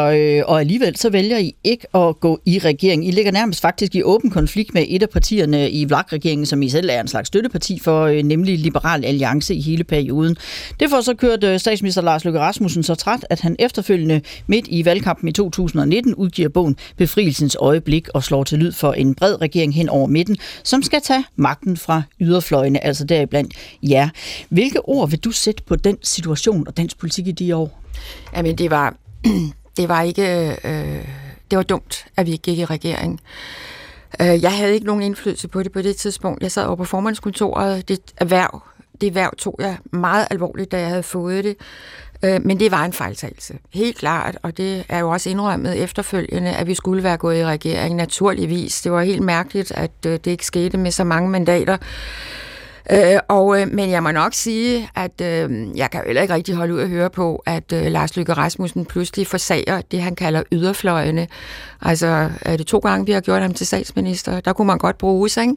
og alligevel så vælger I ikke at gå i regering. I ligger nærmest faktisk i åben konflikt med et af partierne i V L A K-regeringen, som I selv er en slags støtteparti for, nemlig Liberal Alliance i hele perioden. Derfor så kørte statsminister Lars Løkke Rasmussen så træt, at han efterfølgende midt i valgkampen i to tusind og nitten udgiver bogen Befrielsens øjeblik og slår til lyd for en bred regering hen over midten, som skal tage magten fra yderfløjene, altså deriblandt jer. Hvilke ord vil du sætte på den situation og dansk politik i de år? Jamen, det var, det var ikke... Øh, det var dumt, at vi ikke gik i regering. Jeg havde ikke nogen indflydelse på det på det tidspunkt. Jeg sad over på formandskontoret. Det erhverv, det erhverv tog jeg meget alvorligt, da jeg havde fået det. Men det var en fejltagelse. Helt klart, og det er jo også indrømmet efterfølgende, at vi skulle være gået i regering. Naturligvis. Det var helt mærkeligt, at det ikke skete med så mange mandater. Øh, og, øh, men jeg må nok sige, at øh, jeg kan jo heller ikke rigtig holde ud at høre på, at øh, Lars Løkke Rasmussen pludselig forsager det, han kalder yderfløjene. Altså, er det to gange, vi har gjort ham til statsminister? Der kunne man godt bruges, ikke?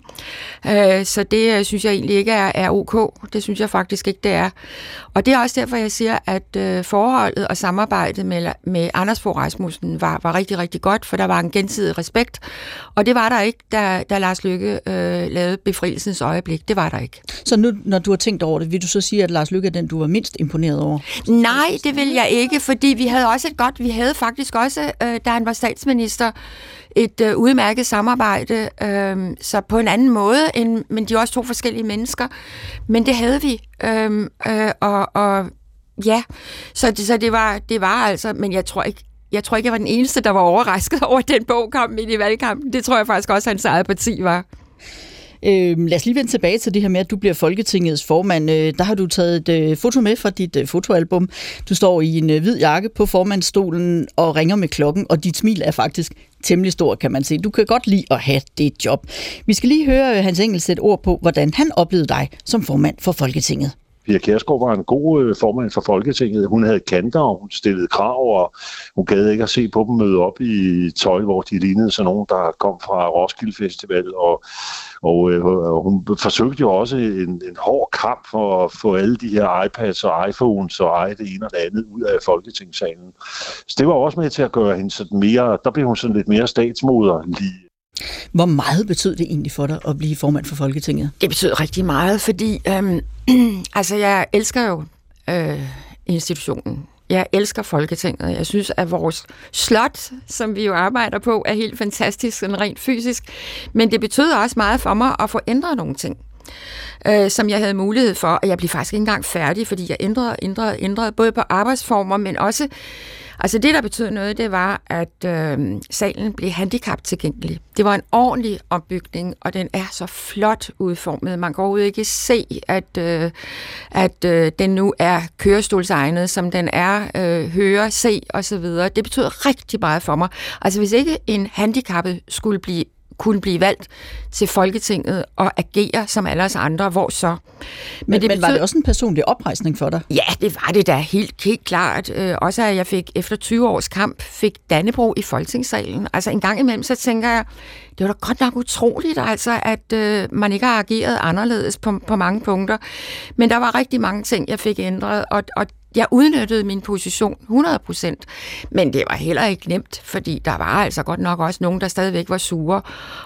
Øh, så det synes jeg egentlig ikke er, er ok. Det synes jeg faktisk ikke, det er. Og det er også derfor, jeg siger, at øh, forholdet og samarbejdet med, med Anders Fogh Rasmussen var, var rigtig, rigtig godt, for der var en gensidig respekt. Og det var der ikke, da, da Lars Løkke øh, lavede befrielsens øjeblik. Det var der ikke. Så nu, når du har tænkt over det, vil du så sige, at Lars Løkke er den, du var mindst imponeret over? Nej, det vil jeg ikke, fordi vi havde også et godt, vi havde faktisk også, øh, da han var statsminister, et øh, udmærket samarbejde, øh, så på en anden måde, end, men de er også to forskellige mennesker, men det havde vi, øh, øh, og, og ja, så, det, så det, var, det var altså, men jeg tror ikke, Jeg tror ikke, jeg var den eneste, der var overrasket over, at den bog kom ind i valgkampen. Det tror jeg faktisk også, hans eget parti var. Øhm, lad os lige vende tilbage til det her med, at du bliver Folketingets formand. Øh, der har du taget et øh, foto med fra dit øh, fotoalbum. Du står i en øh, hvid jakke på formandsstolen og ringer med klokken, og dit smil er faktisk temmelig stor, kan man se. Du kan godt lide at have det job. Vi skal lige høre øh, Hans Engell sætte ord på, hvordan han oplevede dig som formand for Folketinget. Pia Kjærsgaard var en god formand for Folketinget. Hun havde kanter, og hun stillede krav, og hun gad ikke at se på dem møde op i tøj, hvor de lignede sådan nogen, der kom fra Roskilde Festival. Og, og, og hun forsøgte jo også en, en hård kamp for at få alle de her iPads og iPhones og ej det ene og det andet ud af Folketingssalen. Så det var også med til at gøre hende sådan mere, der blev hun sådan lidt mere statsmoderlig. Hvor meget betød det egentlig for dig at blive formand for Folketinget? Det betød rigtig meget, fordi øhm, altså jeg elsker jo øh, institutionen. Jeg elsker Folketinget. Jeg synes, at vores slot, som vi jo arbejder på, er helt fantastisk, sådan rent fysisk. Men det betød også meget for mig at få ændret nogle ting, øh, som jeg havde mulighed for. Og jeg blev faktisk ikke engang færdig, fordi jeg ændrede, ændrede, ændrede både på arbejdsformer, men også... Altså det, der betød noget, det var, at øh, salen blev handicaptilgængelig. Det var en ordentlig ombygning, og den er så flot udformet. Man kan overhovedet ikke se, at, øh, at øh, den nu er kørestolsegnet, som den er, øh, høre, se osv. Det betød rigtig meget for mig. Altså hvis ikke en handicappet skulle blive kunne blive valgt til Folketinget og agere som alle os andre, hvor så? Men, men, det betyder... men var det også en personlig oprejsning for dig? Ja, det var det da helt, helt klart. Øh, også at jeg fik efter tyve års kamp, fik Dannebrog i Folketingssalen. Altså en gang imellem, så tænker jeg, det var da godt nok utroligt, altså, at øh, man ikke har ageret anderledes på, på mange punkter. Men der var rigtig mange ting, jeg fik ændret, og, og jeg udnyttede min position hundrede procent, men det var heller ikke nemt, fordi der var altså godt nok også nogen, der stadigvæk var sure,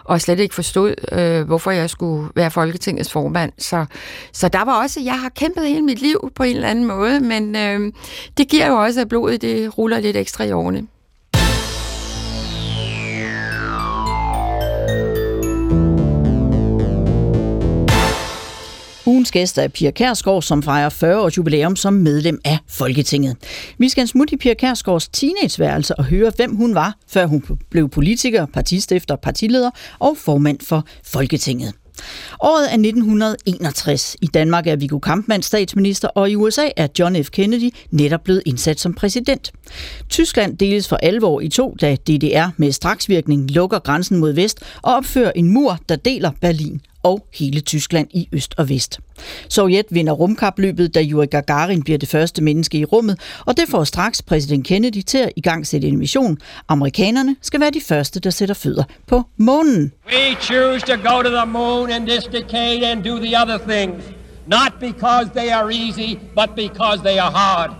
og slet ikke forstod, øh, hvorfor jeg skulle være Folketingets formand. Så, så der var også, jeg har kæmpet hele mit liv på en eller anden måde, men øh, det giver jo også, at blodet det ruller lidt ekstra i årene. Ugens gæst er Pia Kjærsgaard, som fejrer fyrre års jubilæum som medlem af Folketinget. Vi skal en smut i Pia Kjærsgaards teenageværelse og høre, hvem hun var, før hun blev politiker, partistifter, partileder og formand for Folketinget. Året er nitten enogtres. I Danmark er Viggo Kampmann statsminister, og i U S A er John F. Kennedy netop blevet indsat som præsident. Tyskland deles for alvor i to, da D D R med straksvirkning lukker grænsen mod vest og opfører en mur, der deler Berlin og hele Tyskland i øst og vest. Sovjet vinder rumkapløbet, da Yuri Gagarin bliver det første menneske i rummet, og det får straks præsident Kennedy til at igangsætte en mission. Amerikanerne skal være de første, der sætter fødder på månen. We choose to go to the moon in this decade and do the other things. Not because they are easy, but because they are hard.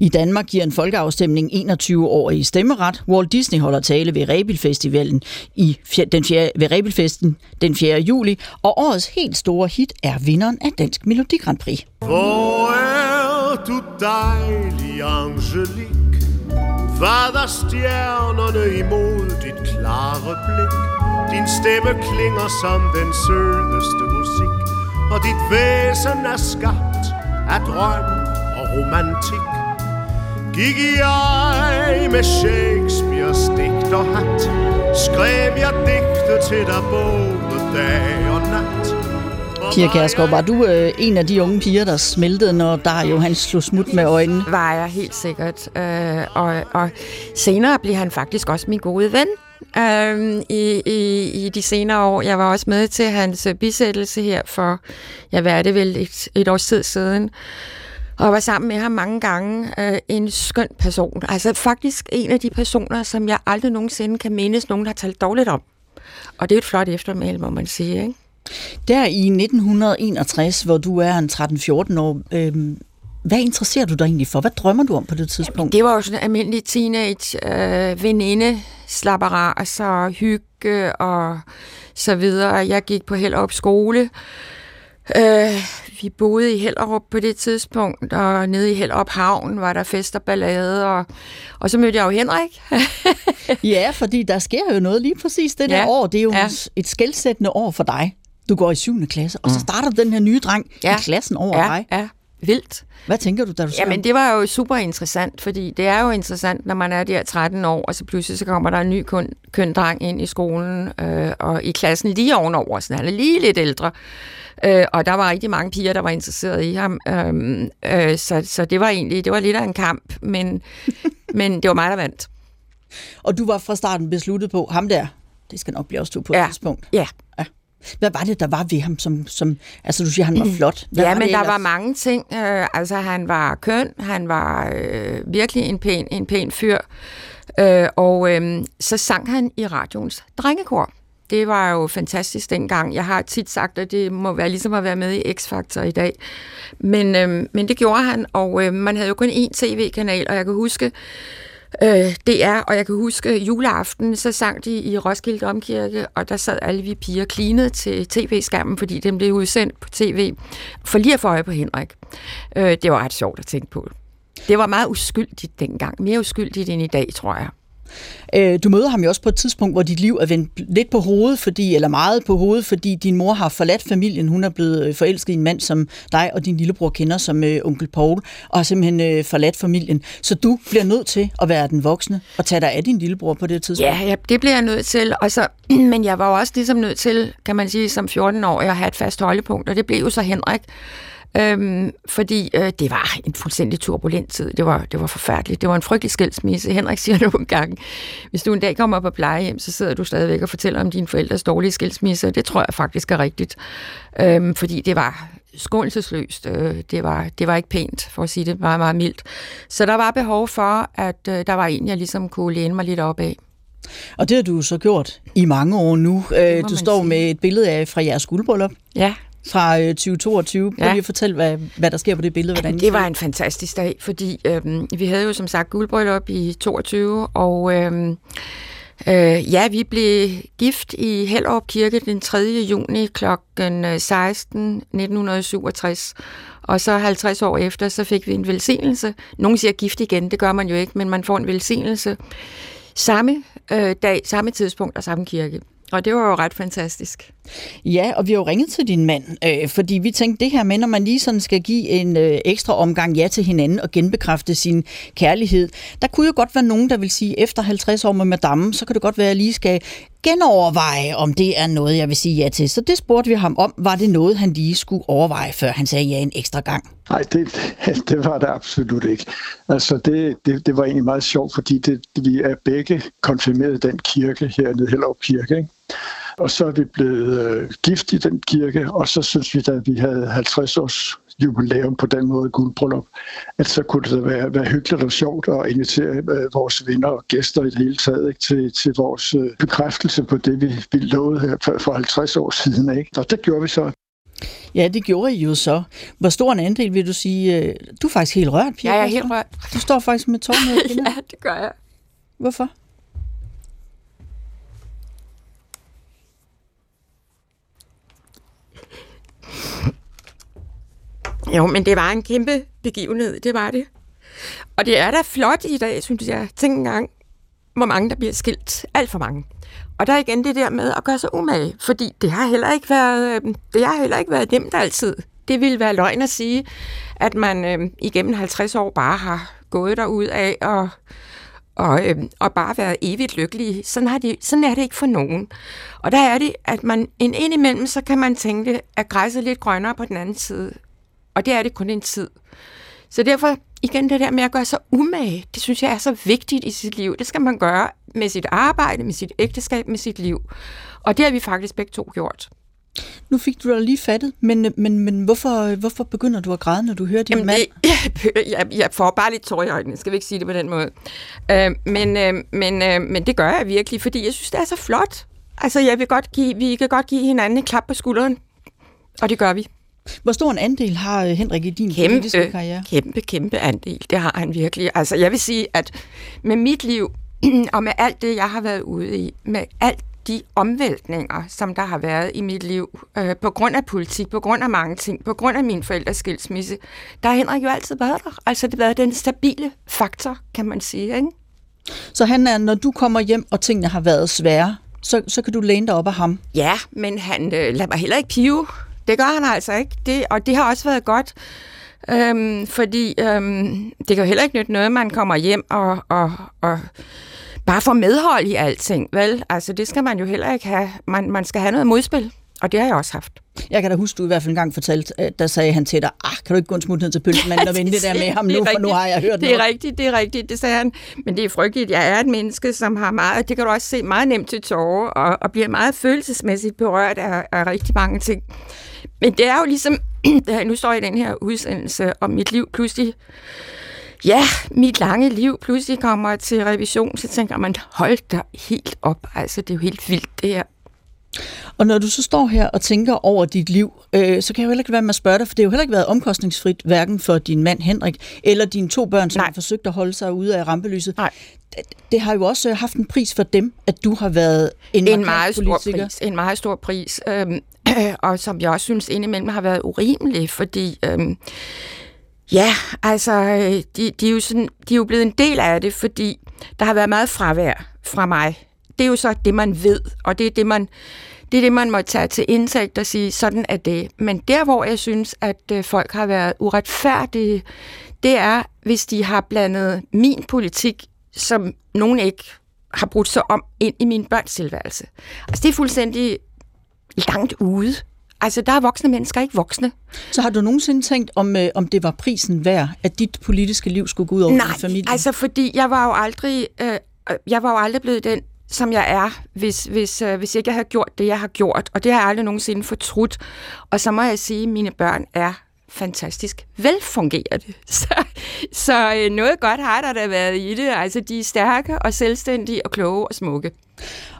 I Danmark giver en folkeafstemning enogtyve-årige stemmeret. Walt Disney holder tale ved Rebildfestivalen i den fjerde, ved Rebildfesten den fjerde juli, og årets helt store hit er vinderen af Dansk Melodi Grand Prix. Hvor er du dejlig, Angelique? Vader stjernerne imod dit klare blik. Din stemme klinger som den sødeste musik, og dit væsen er skabt af drøm og romantik. gik jeg med Shakespeares digt og hat, skrev jeg digte til dig både dag og nat. Pia Kjærsgaard, var du øh, en af de unge piger, der smeltede, når Dario han slog smut med øjnene? Var jeg helt sikkert. Øh, og, og senere blev han faktisk også min gode ven. Øhm, i, i, i de senere år. Jeg var også med til hans bisættelse her for, jeg var det vel et, et års tid siden, og var sammen med ham mange gange. Øh, en skøn person. Altså faktisk en af de personer, som jeg aldrig nogensinde kan mindes, nogen har talt dårligt om. Og det er et flot eftermæl, må man sige, ikke? Der i nitten enogtres, hvor du er en tretten fjorten år, øh, hvad interesserer du dig egentlig for? Hvad drømmer du om på det tidspunkt? Jamen, det var jo sådan en almindelig teenage øh, veninde, slapperas og hygge og så videre. Jeg gik på Hellerup skole. Øh, vi boede i Hellerup på det tidspunkt, og nede i Hellerup havn var der fest og ballade, og, og så mødte jeg jo Henrik. Ja, fordi der sker jo noget lige præcis det ja, der år. Det er jo ja. et skelsættende år for dig. Du går i syvende klasse, og så starter den her nye dreng ja. i klassen over ja, dig. Ja. Vildt. Hvad tænker du, da du Jamen, det var jo super interessant, fordi det er jo interessant, når man er der tretten år, og så pludselig så kommer der en ny køn, køn dreng ind i skolen, øh, og i klassen lige ovenover, så han er lige lidt ældre. Øh, og der var rigtig mange piger, der var interesseret i ham. Øh, øh, så, så det var egentlig, det var lidt af en kamp, men, men det var mig, der vandt. Og du var fra starten besluttet på, ham der, det skal nok blive også to på et ja. tidspunkt. Ja, ja. Hvad var det, der var ved ham, som, som altså du siger, han var flot? Hvad ja, var men der var mange ting. Øh, altså han var køn, han var øh, virkelig en pæn, en pæn fyr, øh, og øh, så sang han i radioens drengekor. Det var jo fantastisk dengang. Jeg har tit sagt, at det må være ligesom at være med i X-Factor i dag. Men, øh, men det gjorde han, og øh, man havde jo kun én tv-kanal, og jeg kan huske, Øh, det er, og jeg kan huske juleaften, så sang de i Roskilde Domkirke, og der sad alle vi piger cleanet til tv-skærmen, fordi dem blev udsendt på tv, for lige at få øje på Henrik. Øh, det var ret sjovt at tænke på. Det var meget uskyldigt dengang, mere uskyldigt end i dag, tror jeg. Øh, du møder ham jo også på et tidspunkt, hvor dit liv er vendt lidt på hovedet, fordi, eller meget på hovedet, fordi din mor har forladt familien. Hun er blevet forelsket i en mand, som dig og din lillebror kender som øh, onkel Poul, og har simpelthen øh, forladt familien. Så du bliver nødt til at være den voksne og tage dig af din lillebror på det tidspunkt. Ja, ja, det bliver jeg nødt til. Og så, men jeg var jo også ligesom nødt til, kan man sige, som fjorten-årig at have et fast holdepunkt, og det blev jo så Henrik. Øhm, fordi øh, det var en fuldstændig turbulent tid. Det var, det var forfærdeligt. Det var en frygtelig skilsmisse. Henrik siger nogle gange, hvis du en dag kommer op på plejehjem, så sidder du stadigvæk og fortæller om dine forældres dårlige skilsmisse. Det tror jeg faktisk er rigtigt. Øhm, fordi det var skånselsløst. Øh, det, var, det var ikke pænt, for at sige det meget, meget mildt. Så der var behov for, at øh, der var en, jeg ligesom kunne læne mig lidt op af. Og det har du så gjort i mange år nu. Øh, du står sige. med et billede af fra jeres guldbryllup. Ja, fra tyve toogtyve. Prøv lige at fortælle, hvad, hvad der sker på det billede. Hvordan det var en fantastisk dag, fordi øhm, vi havde jo som sagt guldbryllup i toogtyve, og øhm, øh, ja, vi blev gift i Hellerup Kirke den tredje juni klokken seksten nitten syvogtres, og så halvtreds år efter, så fik vi en velsignelse. Nogen siger gift igen, det gør man jo ikke, men man får en velsignelse samme øh, dag, samme tidspunkt og samme kirke. Og det var jo ret fantastisk. Ja, og vi har jo ringet til din mand, øh, fordi vi tænkte, det her med, når man lige sådan skal give en øh, ekstra omgang ja til hinanden og genbekræfte sin kærlighed, der kunne jo godt være nogen, der vil sige, efter halvtreds år med madammen, så kan det godt være, at jeg lige skal genoverveje, om det er noget, jeg vil sige ja til. Så det spurgte vi ham om, var det noget, han lige skulle overveje, før han sagde ja en ekstra gang? Nej, det, det var det absolut ikke. Altså, det, det, det var egentlig meget sjovt, fordi det, vi er begge konfirmeret den kirke hernede, Hellerup Kirke, ikke? Og så er vi blevet øh, gift i den kirke, og så synes vi, da vi havde halvtreds års jubilæum på den måde, guldbryllup, at så kunne det være, være hyggeligt og sjovt at invitere øh, vores venner og gæster i det hele taget, ikke, til, til vores øh, bekræftelse på det, vi, vi lovede her for, for halvtreds år siden. Ikke? Og det gjorde vi så. Ja, det gjorde I jo så. Hvor stor en andel vil du sige? Du er faktisk helt rørt, Pia. Ja, jeg er helt rørt. Du står faktisk med tårerne i kinden. Ja, det gør jeg. Hvorfor? Jo, men det var en kæmpe begivenhed, det var det. Og det er da flot i dag, synes jeg. Tænk engang, hvor mange der bliver skilt. Alt for mange. Og der igen det der med at gøre sig umage, fordi det har heller ikke været, det har heller ikke været nemt altid. Det ville være løgn at sige, at man øh, igennem halvtreds år bare har gået derud af og, og, øh, og bare været evigt lykkelige. Sådan, har de, sådan er det ikke for nogen. Og der er det, at man en indimellem, så kan man tænke, at græsset er lidt grønnere på den anden side. Og det er det kun en tid. Så derfor, igen det der med at gøre sig umage, det synes jeg er så vigtigt i sit liv. Det skal man gøre med sit arbejde, med sit ægteskab, med sit liv. Og det har vi faktisk begge to gjort. Nu fik du da lige fattet, men, men, men hvorfor, hvorfor begynder du at græde, når du hører din Jamen, mand? Jeg, jeg, jeg får bare lidt tår i øjnene, skal vi ikke sige det på den måde. Øh, men, øh, men, øh, men det gør jeg virkelig, fordi jeg synes, det er så flot. Altså, jeg vil godt give, vi kan godt give hinanden et klap på skulderen, og det gør vi. Hvor stor en andel har Henrik i din kæmpe, politiske karriere? Kæmpe, kæmpe andel. Det har han virkelig. Altså, jeg vil sige, at med mit liv og med alt det, jeg har været ude i, med alt de omvæltninger, som der har været i mit liv, øh, på grund af politik, på grund af mange ting, på grund af min forældres skilsmisse, der har Henrik jo altid været der. Altså, det har været den stabile faktor, kan man sige, ikke? Så han er, når du kommer hjem, og tingene har været svære, så, så kan du læne dig op af ham? Ja, men han øh, lader mig heller ikke pive. Det gør han altså ikke, det, og det har også været godt, øhm, fordi øhm, det kan jo heller ikke nytte noget, man kommer hjem og, og, og bare får medhold i alting, vel? Altså, det skal man jo heller ikke have. Man, man skal have noget modspil, og det har jeg også haft. Jeg kan da huske, du i hvert fald en gang fortalte, der sagde han til dig, ah, kan du ikke gå en smut ned til pølsemanden ja, og vende det der med ham nu, rigtigt, for nu har jeg hørt det. Det er rigtigt, det er rigtigt, det sagde han. Men det er frygteligt, jeg er et menneske, som har meget, det kan du også se, meget nemt til tårer, og, og bliver meget følelsesmæssigt berørt af, af rigtig mange ting. Men det er jo ligesom, nu står jeg i den her udsendelse om mit liv pludselig, ja, mit lange liv pludselig kommer til revision, så tænker man, hold da helt op, altså det er jo helt vildt det her. Og når du så står her og tænker over dit liv, øh, så kan jeg jo heller ikke være med at spørge dig, for det har jo heller ikke været omkostningsfrit, hverken for din mand Henrik, eller dine to børn, som Nej. har forsøgt at holde sig ude af rampelyset. Nej. Det, det har jo også haft en pris for dem, at du har været en, en meget stor pris. En meget stor pris, øhm, og som jeg også synes indimellem har været urimelig, fordi... Øhm, ja, altså, de, de, er jo sådan, de er jo blevet en del af det, fordi der har været meget fravær fra mig. Det er jo så det, man ved, og det er det, man, det er det, man må tage til indtægt og sige, sådan er det. Men der, hvor jeg synes, at folk har været uretfærdige, det er, hvis de har blandet min politik, som nogen ikke har brugt sig om, ind i min børns tilværelse. Altså, det er fuldstændig langt ude. Altså, der er voksne mennesker, ikke voksne. Så har du nogensinde tænkt, om, øh, om det var prisen værd, at dit politiske liv skulle gå ud over Nej, din familie? Nej, altså, fordi jeg var jo aldrig, øh, jeg var jo aldrig blevet den, som jeg er, hvis, hvis, øh, hvis ikke jeg havde gjort det, jeg har gjort. Og det har jeg aldrig nogensinde fortrudt. Og så må jeg sige, at mine børn er fantastisk velfungerende. Så, så øh, noget godt har der da været i det. Altså, de er stærke og selvstændige og kloge og smukke.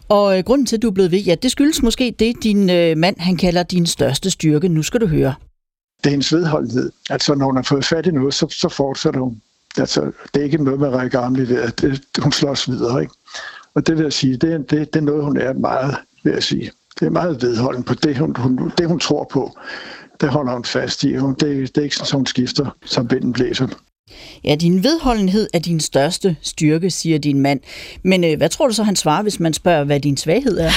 Og grunden til, at du er blevet ved, ja, det skyldes måske det, din øh, mand, han kalder din største styrke. Nu skal du høre. Det er hendes vedholdenhed. Altså, når hun har fået fat i noget, så, så fortsætter hun. Altså, det er ikke noget med at række armen i det, det. Hun slås videre, ikke? Og det vil jeg sige, det er, det, det er noget, hun er meget, vil jeg sige. Det er meget vedholden på det, hun, hun, det, hun tror på. Det holder hun fast i. Hun, det, det er ikke sådan, hun skifter, som vinden blæser. Ja, din vedholdenhed er din største styrke, siger din mand. Men øh, hvad tror du så, han svarer, hvis man spørger, hvad din svaghed er?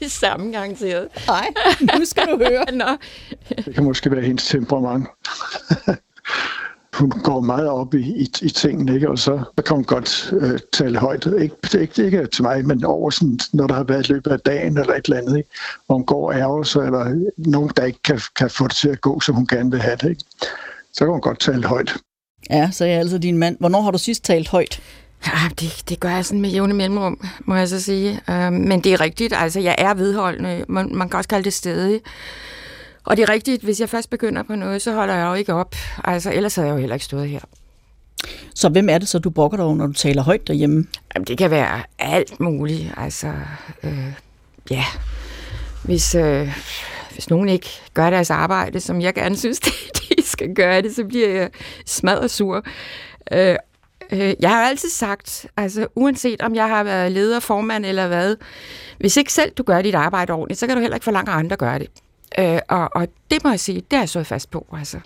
Det samme garanteret. Nej, nu skal du høre. Nå. Det kan måske være hendes temperament. Hun går meget op i, i, i tingene, ikke? Og så kan hun godt øh, tale højt. Ikke, ikke, ikke til mig, men over, sådan, når der har været løbet af dagen eller et eller andet. Ikke? Hvor hun går ærgerser, eller nogen, der ikke kan, kan få det til at gå, som hun gerne vil have det. Ikke? Så kan hun godt tale højt. Ja, så er jeg altså din mand. Hvornår har du sidst talt højt? Ja, det, det gør jeg sådan med jævne mellemrum, må jeg så sige. Øh, men det er rigtigt, altså jeg er vedholdende. Man, man kan også kalde det stædig. Og det er rigtigt, hvis jeg først begynder på noget, så holder jeg jo ikke op. Altså, ellers havde jeg jo heller ikke stået her. Så hvem er det så, du brokker dig over, når du taler højt derhjemme? Jamen, det kan være alt muligt. Altså, øh, ja, hvis, øh, hvis nogen ikke gør deres arbejde, som jeg gerne synes, det skal gøre det, så bliver jeg smadret sur. Øh, øh, jeg har altid sagt, altså uanset om jeg har været leder, formand eller hvad, hvis ikke selv du gør dit arbejde ordentligt, så kan du heller ikke forlange andre at gøre det. Øh, og, og det må jeg sige, det er jeg så fast på, altså.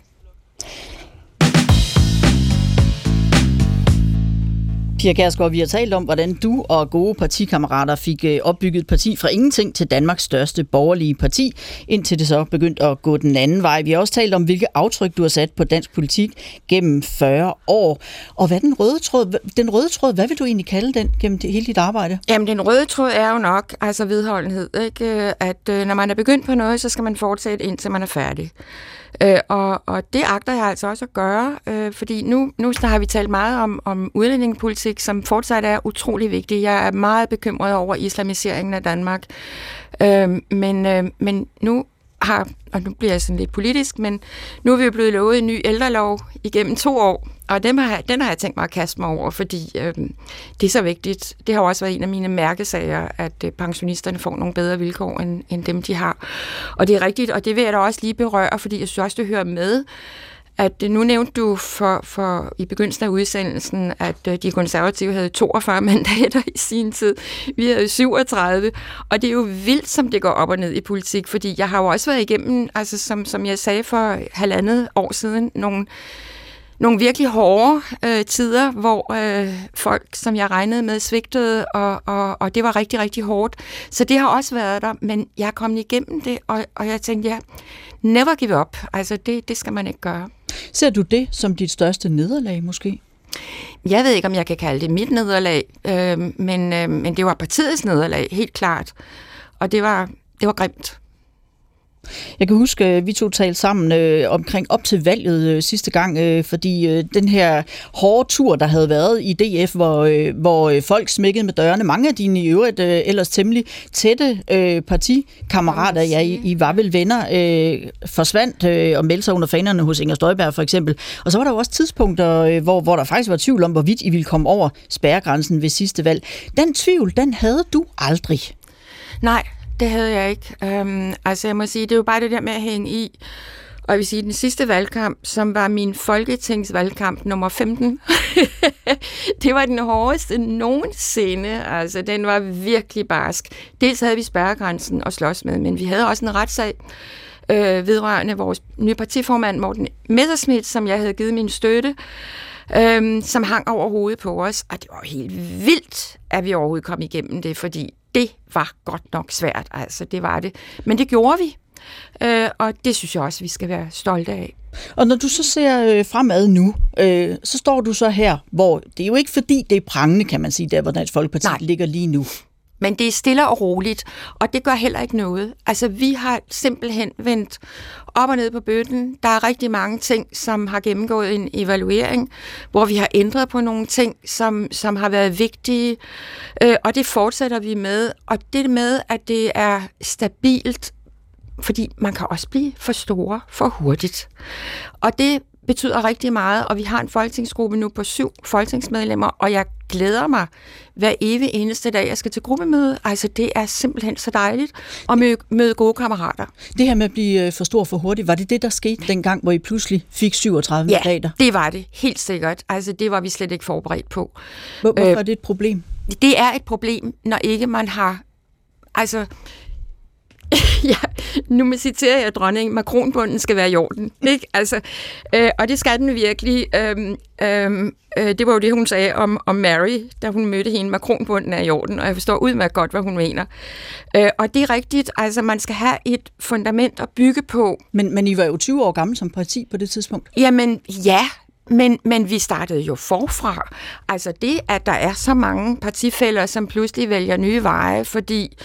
Pia Kjærsgaard, vi har talt om, hvordan du og gode partikammerater fik opbygget et parti fra ingenting til Danmarks største borgerlige parti, indtil det så begyndte at gå den anden vej. Vi har også talt om, hvilke aftryk du har sat på dansk politik gennem fyrre år. Og hvad den røde tråd, den røde tråd, hvad vil du egentlig kalde den gennem det, hele dit arbejde? Jamen, den røde tråd er jo nok, altså vedholdenhed, ikke? At når man er begyndt på noget, så skal man fortsætte, indtil man er færdig. Øh, og, og det agter jeg altså også at gøre, øh, fordi nu, nu har vi talt meget om, om udlændingepolitik, som fortsat er utrolig vigtig. Jeg er meget bekymret over islamiseringen af Danmark, øh, men, øh, men nu har, og nu bliver jeg sådan lidt politisk, men nu er vi jo blevet lovet en ny ældrelov igennem to år, og den har, den har jeg tænkt mig at kaste mig over, fordi øh, det er så vigtigt. Det har også været en af mine mærkesager, at øh, pensionisterne får nogle bedre vilkår, end, end dem de har. Og det er rigtigt, og det vil jeg da også lige berøre, fordi jeg synes også, det hører med, at nu nævnte du for, for, i begyndelsen af udsendelsen, at de konservative havde toogfyrre mandater i sin tid. Vi havde syvogtredive, og det er jo vildt, som det går op og ned i politik, fordi jeg har jo også været igennem, altså som, som jeg sagde for halvandet år siden, nogle, nogle virkelig hårde øh, tider, hvor øh, folk, som jeg regnede med, svigtede, og, og, og det var rigtig, rigtig hårdt. Så det har også været der, men jeg er kommet igennem det, og, og jeg tænkte, ja, never give up. Altså, det, det skal man ikke gøre. Ser du det som dit største nederlag måske? Jeg ved ikke, om jeg kan kalde det mit nederlag, øh, men, øh, men det var partiets nederlag, helt klart. Og det var, det var grimt. Jeg kan huske, vi to talte sammen øh, omkring op til valget øh, sidste gang, øh, fordi øh, den her hårde tur, der havde været i D F, hvor, øh, hvor øh, folk smækkede med dørene, mange af dine i øvrigt øh, ellers temmelig tætte øh, partikammerater, ja, I, I var vel venner, øh, forsvandt øh, og meldte sig under fanerne hos Inger Støjberg for eksempel. Og så var der også tidspunkter, øh, hvor, hvor der faktisk var tvivl om, hvorvidt I ville komme over spærregrænsen ved sidste valg. Den tvivl, den havde du aldrig. Nej. Det havde jeg ikke. Øhm, altså, jeg må sige, det er jo bare det der med at hænge i. Og jeg vil sige, den sidste valgkamp, som var min folketingsvalgkamp nummer femten, det var den hårdeste nogensinde. Altså, den var virkelig barsk. Dels havde vi spærregrænsen at slås med, men vi havde også en retssag øh, vedrørende vores nye partiformand, Morten Messerschmidt, som jeg havde givet min støtte, øh, som hang over hovedet på os. Og det var helt vildt, at vi overhovedet kom igennem det, fordi det var godt nok svært, altså det var det. Men det gjorde vi, øh, og det synes jeg også, vi skal være stolte af. Og når du så ser øh, fremad nu, øh, så står du så her, hvor det er jo ikke fordi, det er prangende, kan man sige, der hvor Dansk Folkeparti Nej. ligger lige nu. Men det er stille og roligt, og det gør heller ikke noget. Altså, vi har simpelthen vendt op og ned på bøtten. Der er rigtig mange ting, som har gennemgået en evaluering, hvor vi har ændret på nogle ting, som, som har været vigtige, øh, og det fortsætter vi med. Og det med, at det er stabilt, fordi man kan også blive for store for hurtigt. Og det betyder rigtig meget, og vi har en folketingsgruppe nu på syv folketingsmedlemmer, og jeg glæder mig hver evig eneste dag, jeg skal til gruppemøde. Altså, det er simpelthen så dejligt at møde, møde gode kammerater. Det her med at blive for stor for hurtigt, var det det, der skete dengang, hvor I pludselig fik syvogtredive mandater? Ja, det var det. Helt sikkert. Altså, det var vi slet ikke forberedt på. Hvor, hvorfor øh, er det et problem? Det er et problem, når ikke man har... Altså... Ja, nu citerer jeg dronningen, makronbunden skal være i orden, ikke? Altså, øh, og det skal den virkelig. Øh, øh, det var jo det, hun sagde om, om Mary, da hun mødte hende, makronbunden er i orden, og jeg forstår udmærket godt, hvad hun mener. Øh, og det er rigtigt, altså man skal have et fundament at bygge på. Men, men I var jo tyve år gammel som parti på det tidspunkt. Jamen ja, Men, men vi startede jo forfra. Altså det, at der er så mange partifæller, som pludselig vælger nye veje, fordi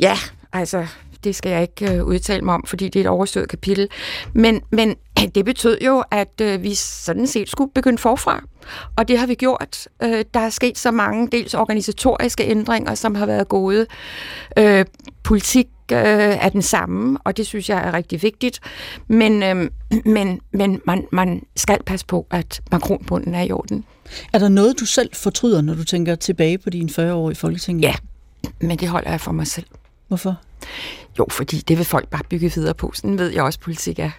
ja, altså... Det skal jeg ikke udtale mig om, fordi det er et overstået kapitel. Men, men det betød jo, at vi sådan set skulle begynde forfra. Og det har vi gjort. Der er sket så mange dels organisatoriske ændringer, som har været gode. Øh, politik øh, er den samme, og det synes jeg er rigtig vigtigt. Men, øh, men, men man, man skal passe på, at makronbunden er i orden. Er der noget, du selv fortryder, når du tænker tilbage på dine fyrre år i Folketinget? Ja, men det holder jeg for mig selv. Hvorfor? Jo, fordi det vil folk bare bygge videre på. Sådan ved jeg også, politik er.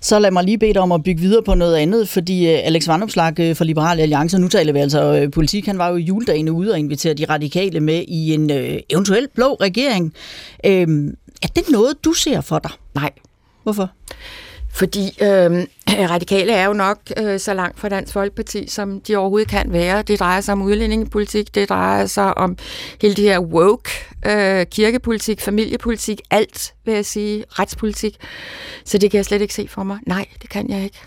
Så lad mig lige bede dig om at bygge videre på noget andet, fordi Alex Vanderpslag fra Liberale Alliance, nu taler vi altså politik, han var jo juledagen ude og inviterer de radikale med i en øh, eventuel blå regering. Øhm, er det noget, du ser for dig? Nej. Hvorfor? Fordi øh, radikale er jo nok øh, så langt fra Dansk Folkeparti, som de overhovedet kan være. Det drejer sig om udlændingepolitik, det drejer sig om hele det her woke, øh, kirkepolitik, familiepolitik, alt, vil jeg sige, retspolitik. Så det kan jeg slet ikke se for mig. Nej, det kan jeg ikke.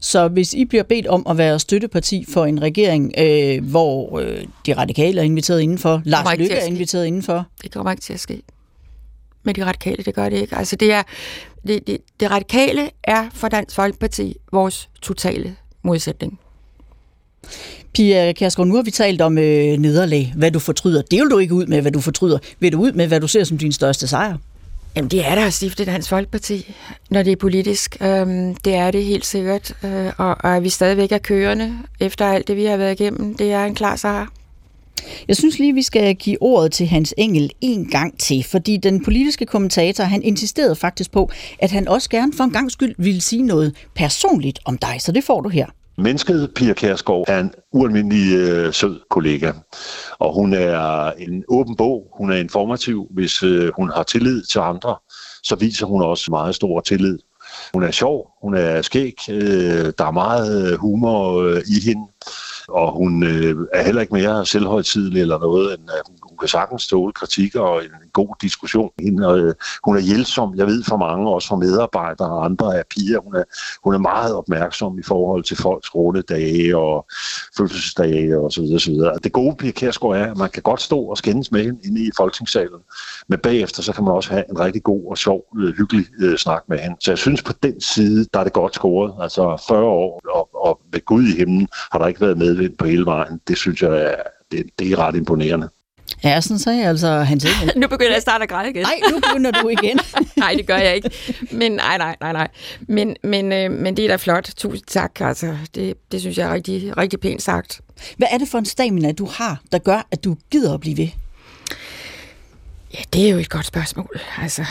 Så hvis I bliver bedt om at være støtteparti for en regering, øh, hvor øh, de radikale er inviteret indenfor, Lars Løkke er inviteret indenfor? Det kommer ikke til at ske. Men de radikale, det gør det ikke. Altså det er... Det, det, det radikale er for Dansk Folkeparti vores totale modsætning. Pia Kjærsgaard, nu har vi talt om øh, nederlag. Hvad du fortryder, det vil du ikke ud med, hvad du fortryder. Vil du ud med, hvad du ser som din største sejr? Jamen det er der at stifte Dansk Folkeparti, når det er politisk. Øhm, det er det helt sikkert. Øh, og, og at vi stadigvæk er kørende efter alt det, vi har været igennem, det er en klar sejr. Jeg synes lige, vi skal give ordet til Hans Engell en gang til, fordi den politiske kommentator, han insisterede faktisk på, at han også gerne for en gang skyld ville sige noget personligt om dig, så det får du her. Mennesket Pia Kjærsgaard er en ualmindelig øh, sød kollega, og hun er en åben bog, hun er informativ. Hvis øh, hun har tillid til andre, så viser hun også meget stor tillid. Hun er sjov, hun er skæg, øh, der er meget humor øh, i hende. Og hun øh, er heller ikke mere selvhøjtidlig eller noget, end at hun kan sagtens tåle kritik og en god diskussion. Hende, øh, hun er hjælpsom, jeg ved for mange, også for medarbejdere og andre af piger. Hun er, hun er meget opmærksom i forhold til folks rundedage og fødselsdage og så videre, så videre. Det gode Pia Kjærsgaard er, at man kan godt stå og skændes med hende inde i Folketingssalen, men bagefter så kan man også have en rigtig god og sjov, øh, hyggelig øh, snak med hende. Så jeg synes på den side, der er det godt scoret. Altså fyrre år, og, og ved Gud i himlen har der ikke været med på hele vejen. Det synes jeg, er, det, det er ret imponerende. Ja, sådan sagde jeg altså Hans Engell. Nu begynder jeg at starte at græde igen. Nej, nu begynder du igen. Nej, det gør jeg ikke. Men nej, nej, nej, nej. Men, men, øh, men det er da flot. Tusind tak. Altså, det, det synes jeg er rigtig, rigtig pænt sagt. Hvad er det for en stamina, du har, der gør, at du gider at blive ved? Ja, det er jo et godt spørgsmål. Altså,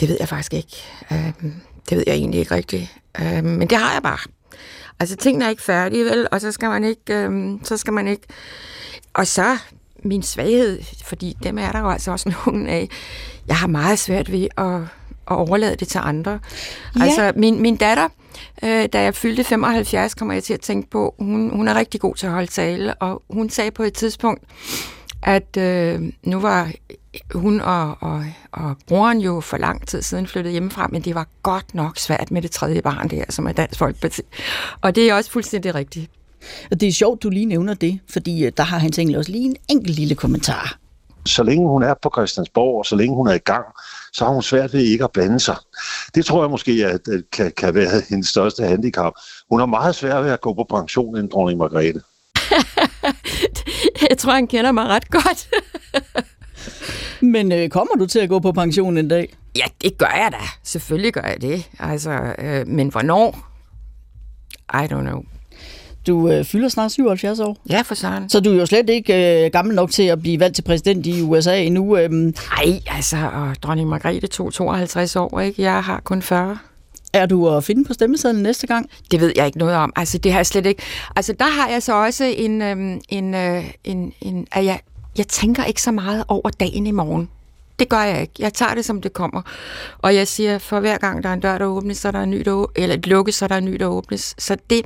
det ved jeg faktisk ikke. Øh, det ved jeg egentlig ikke rigtigt. Øh, men det har jeg bare. Altså, tingene er ikke færdige, vel? Og så skal man ikke... Øh, så skal man ikke... Og så min svaghed, fordi dem er der jo altså også nogen af. Jeg har meget svært ved at, at overlade det til andre. Ja. Altså, min, min datter, øh, da jeg fyldte femoghalvfjerds, kommer jeg til at tænke på, hun, hun er rigtig god til at holde tale, og hun sagde på et tidspunkt, at øh, nu var hun og, og, og broren jo for lang tid siden flyttede hjemmefra, men det var godt nok svært med det tredje barn der, som er Dansk Folkeparti. Og det er også fuldstændig rigtigt. Og det er sjovt, du lige nævner det, fordi der har Hans Engell også lige en enkelt lille kommentar. Så længe hun er på Christiansborg, og så længe hun er i gang, så har hun svært ved ikke at blande sig. Det tror jeg måske at, at kan, kan være hendes største handicap. Hun har meget svært ved at gå på pension end dronning Margrethe. Jeg tror, han kender mig ret godt. Men øh, kommer du til at gå på pension en dag? Ja, det gør jeg da. Selvfølgelig gør jeg det. Altså, øh, men hvornår? I don't know. Du øh, fylder snart syvoghalvfjerds år. Ja, for sådan. Så du er jo slet ikke øh, gammel nok til at blive valgt til præsident i U S A endnu. Øh. Nej, altså, og dronning Margrethe tog tooghalvtreds år, ikke? Jeg har kun fyrre. Er du at finde på stemmesedlen næste gang? Det ved jeg ikke noget om. Altså, det har jeg slet ikke. Altså, der har jeg så også en... Øh, en, øh, en, en at jeg, jeg tænker ikke så meget over dagen i morgen. Det gør jeg ikke. Jeg tager det, som det kommer. Og jeg siger, for hver gang der er en dør, der åbnes, så er der en ny, der åbnes, eller lukkes, så er der en ny, der åbnes. Så det,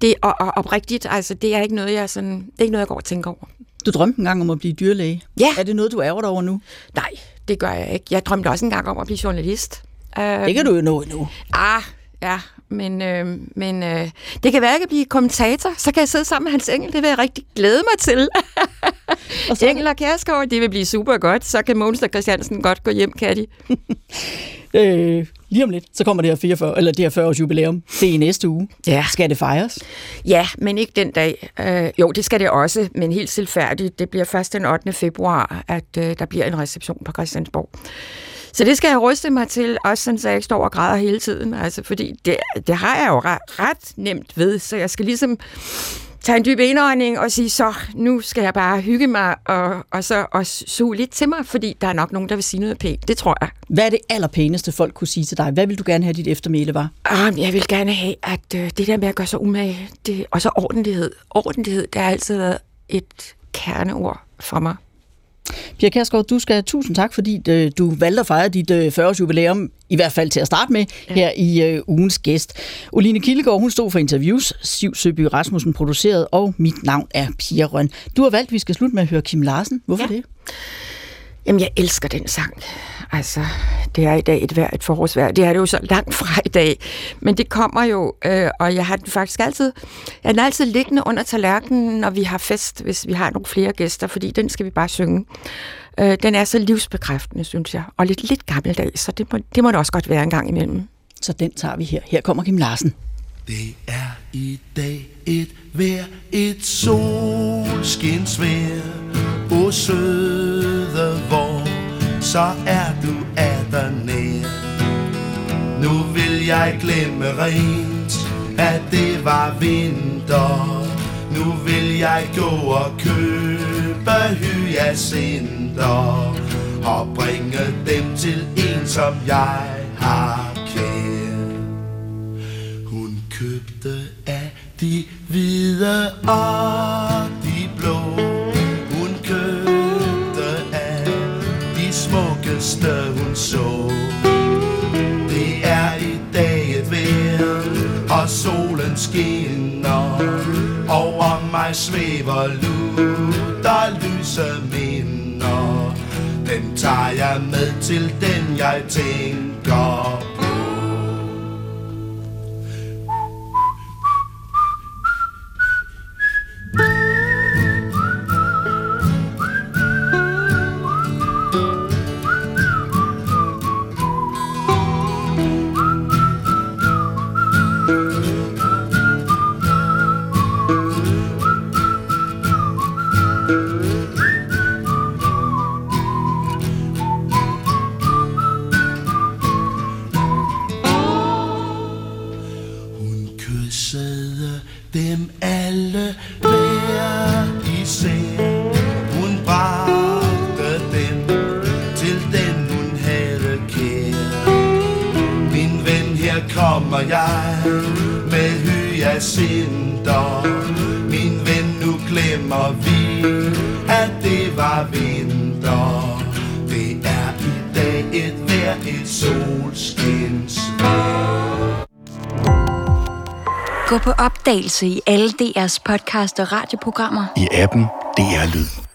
det og, og oprigtigt, altså, det er ikke noget, jeg sådan, det er ikke noget, jeg går og tænker over. Du drømte engang om at blive dyrlæge. Ja. Er det noget, du ærger dig over nu? Nej, det gør jeg ikke. Jeg drømte også engang om at blive journalist. Det kan du jo nå endnu. Ah, ja, men, øh, men øh, det kan være, at jeg kan blive kommentator. Så kan jeg sidde sammen med Hans Engell. Det vil jeg rigtig glæde mig til. Og så... Engell og Kjærsgaard, det vil blive super godt. Så kan Mogens og Christiansen godt gå hjem, kan de. øh, lige om lidt, så kommer det her fireogfyrre, eller det her fyrre års jubilæum. Det er i næste uge. Ja. Skal det fejres? Ja, men ikke den dag. Øh, jo, det skal det også, men helt selvfærdigt. Det bliver først den ottende februar, at øh, der bliver en reception på Christiansborg. Så det skal jeg ryste mig til, også sådan, så jeg ikke står og græder hele tiden. Altså, fordi det, det har jeg jo ret, ret nemt ved, så jeg skal ligesom tage en dyb indånding og sige, så nu skal jeg bare hygge mig og, og så og suge lidt til mig, fordi der er nok nogen, der vil sige noget pænt. Det tror jeg. Hvad er det allerpæneste, folk kunne sige til dig? Hvad vil du gerne have, dit eftermæle var? Ah, jeg vil gerne have, at det der med at gøre sig umage, det, og så ordentlighed. Ordentlighed, det har altid været et kerneord for mig. Pia Kjærsgaard, du skal tusind tak, fordi du valgte at fejre dit fyrre-års jubilæum, i hvert fald til at starte med, ja. her i uh, ugens gæst. Oline Kildegaard, hun stod for interviews, Siv Søby Rasmussen produceret, og mit navn er Pia Røn. Du har valgt, at vi skal slutte med at høre Kim Larsen. Hvorfor ja. det? Jamen, jeg elsker den sang. Altså, det er i dag et, vær, et forårsvær. Det er det jo så langt fra i dag. Men det kommer jo, øh, og jeg har den faktisk altid, jeg er altid liggende under tallerkenen, når vi har fest, hvis vi har nogle flere gæster, fordi den skal vi bare synge. Øh, den er så livsbekræftende, synes jeg, og lidt, lidt gammeldags, så det må, det må det også godt være en gang imellem. Så den tager vi her. Her kommer Kim Larsen. Det er i dag et vejr, et solskinsvejr, åh søde vor, så er du atter nær. Nu vil jeg glemme rent, at det var vinter. Nu vil jeg gå og købe hyacinter og bringe dem til en, som jeg har kær. Hun købte af de hvide og de blå. Hun købte af de smukkeste, hun så. Det er i dag et vejr, og solen skinner. Over mig svæver lutter lyse minder. Den tager jeg med til den, jeg tænker på. Gå på opdagelse i alle D R's podcast og radioprogrammer i appen D R Lyd.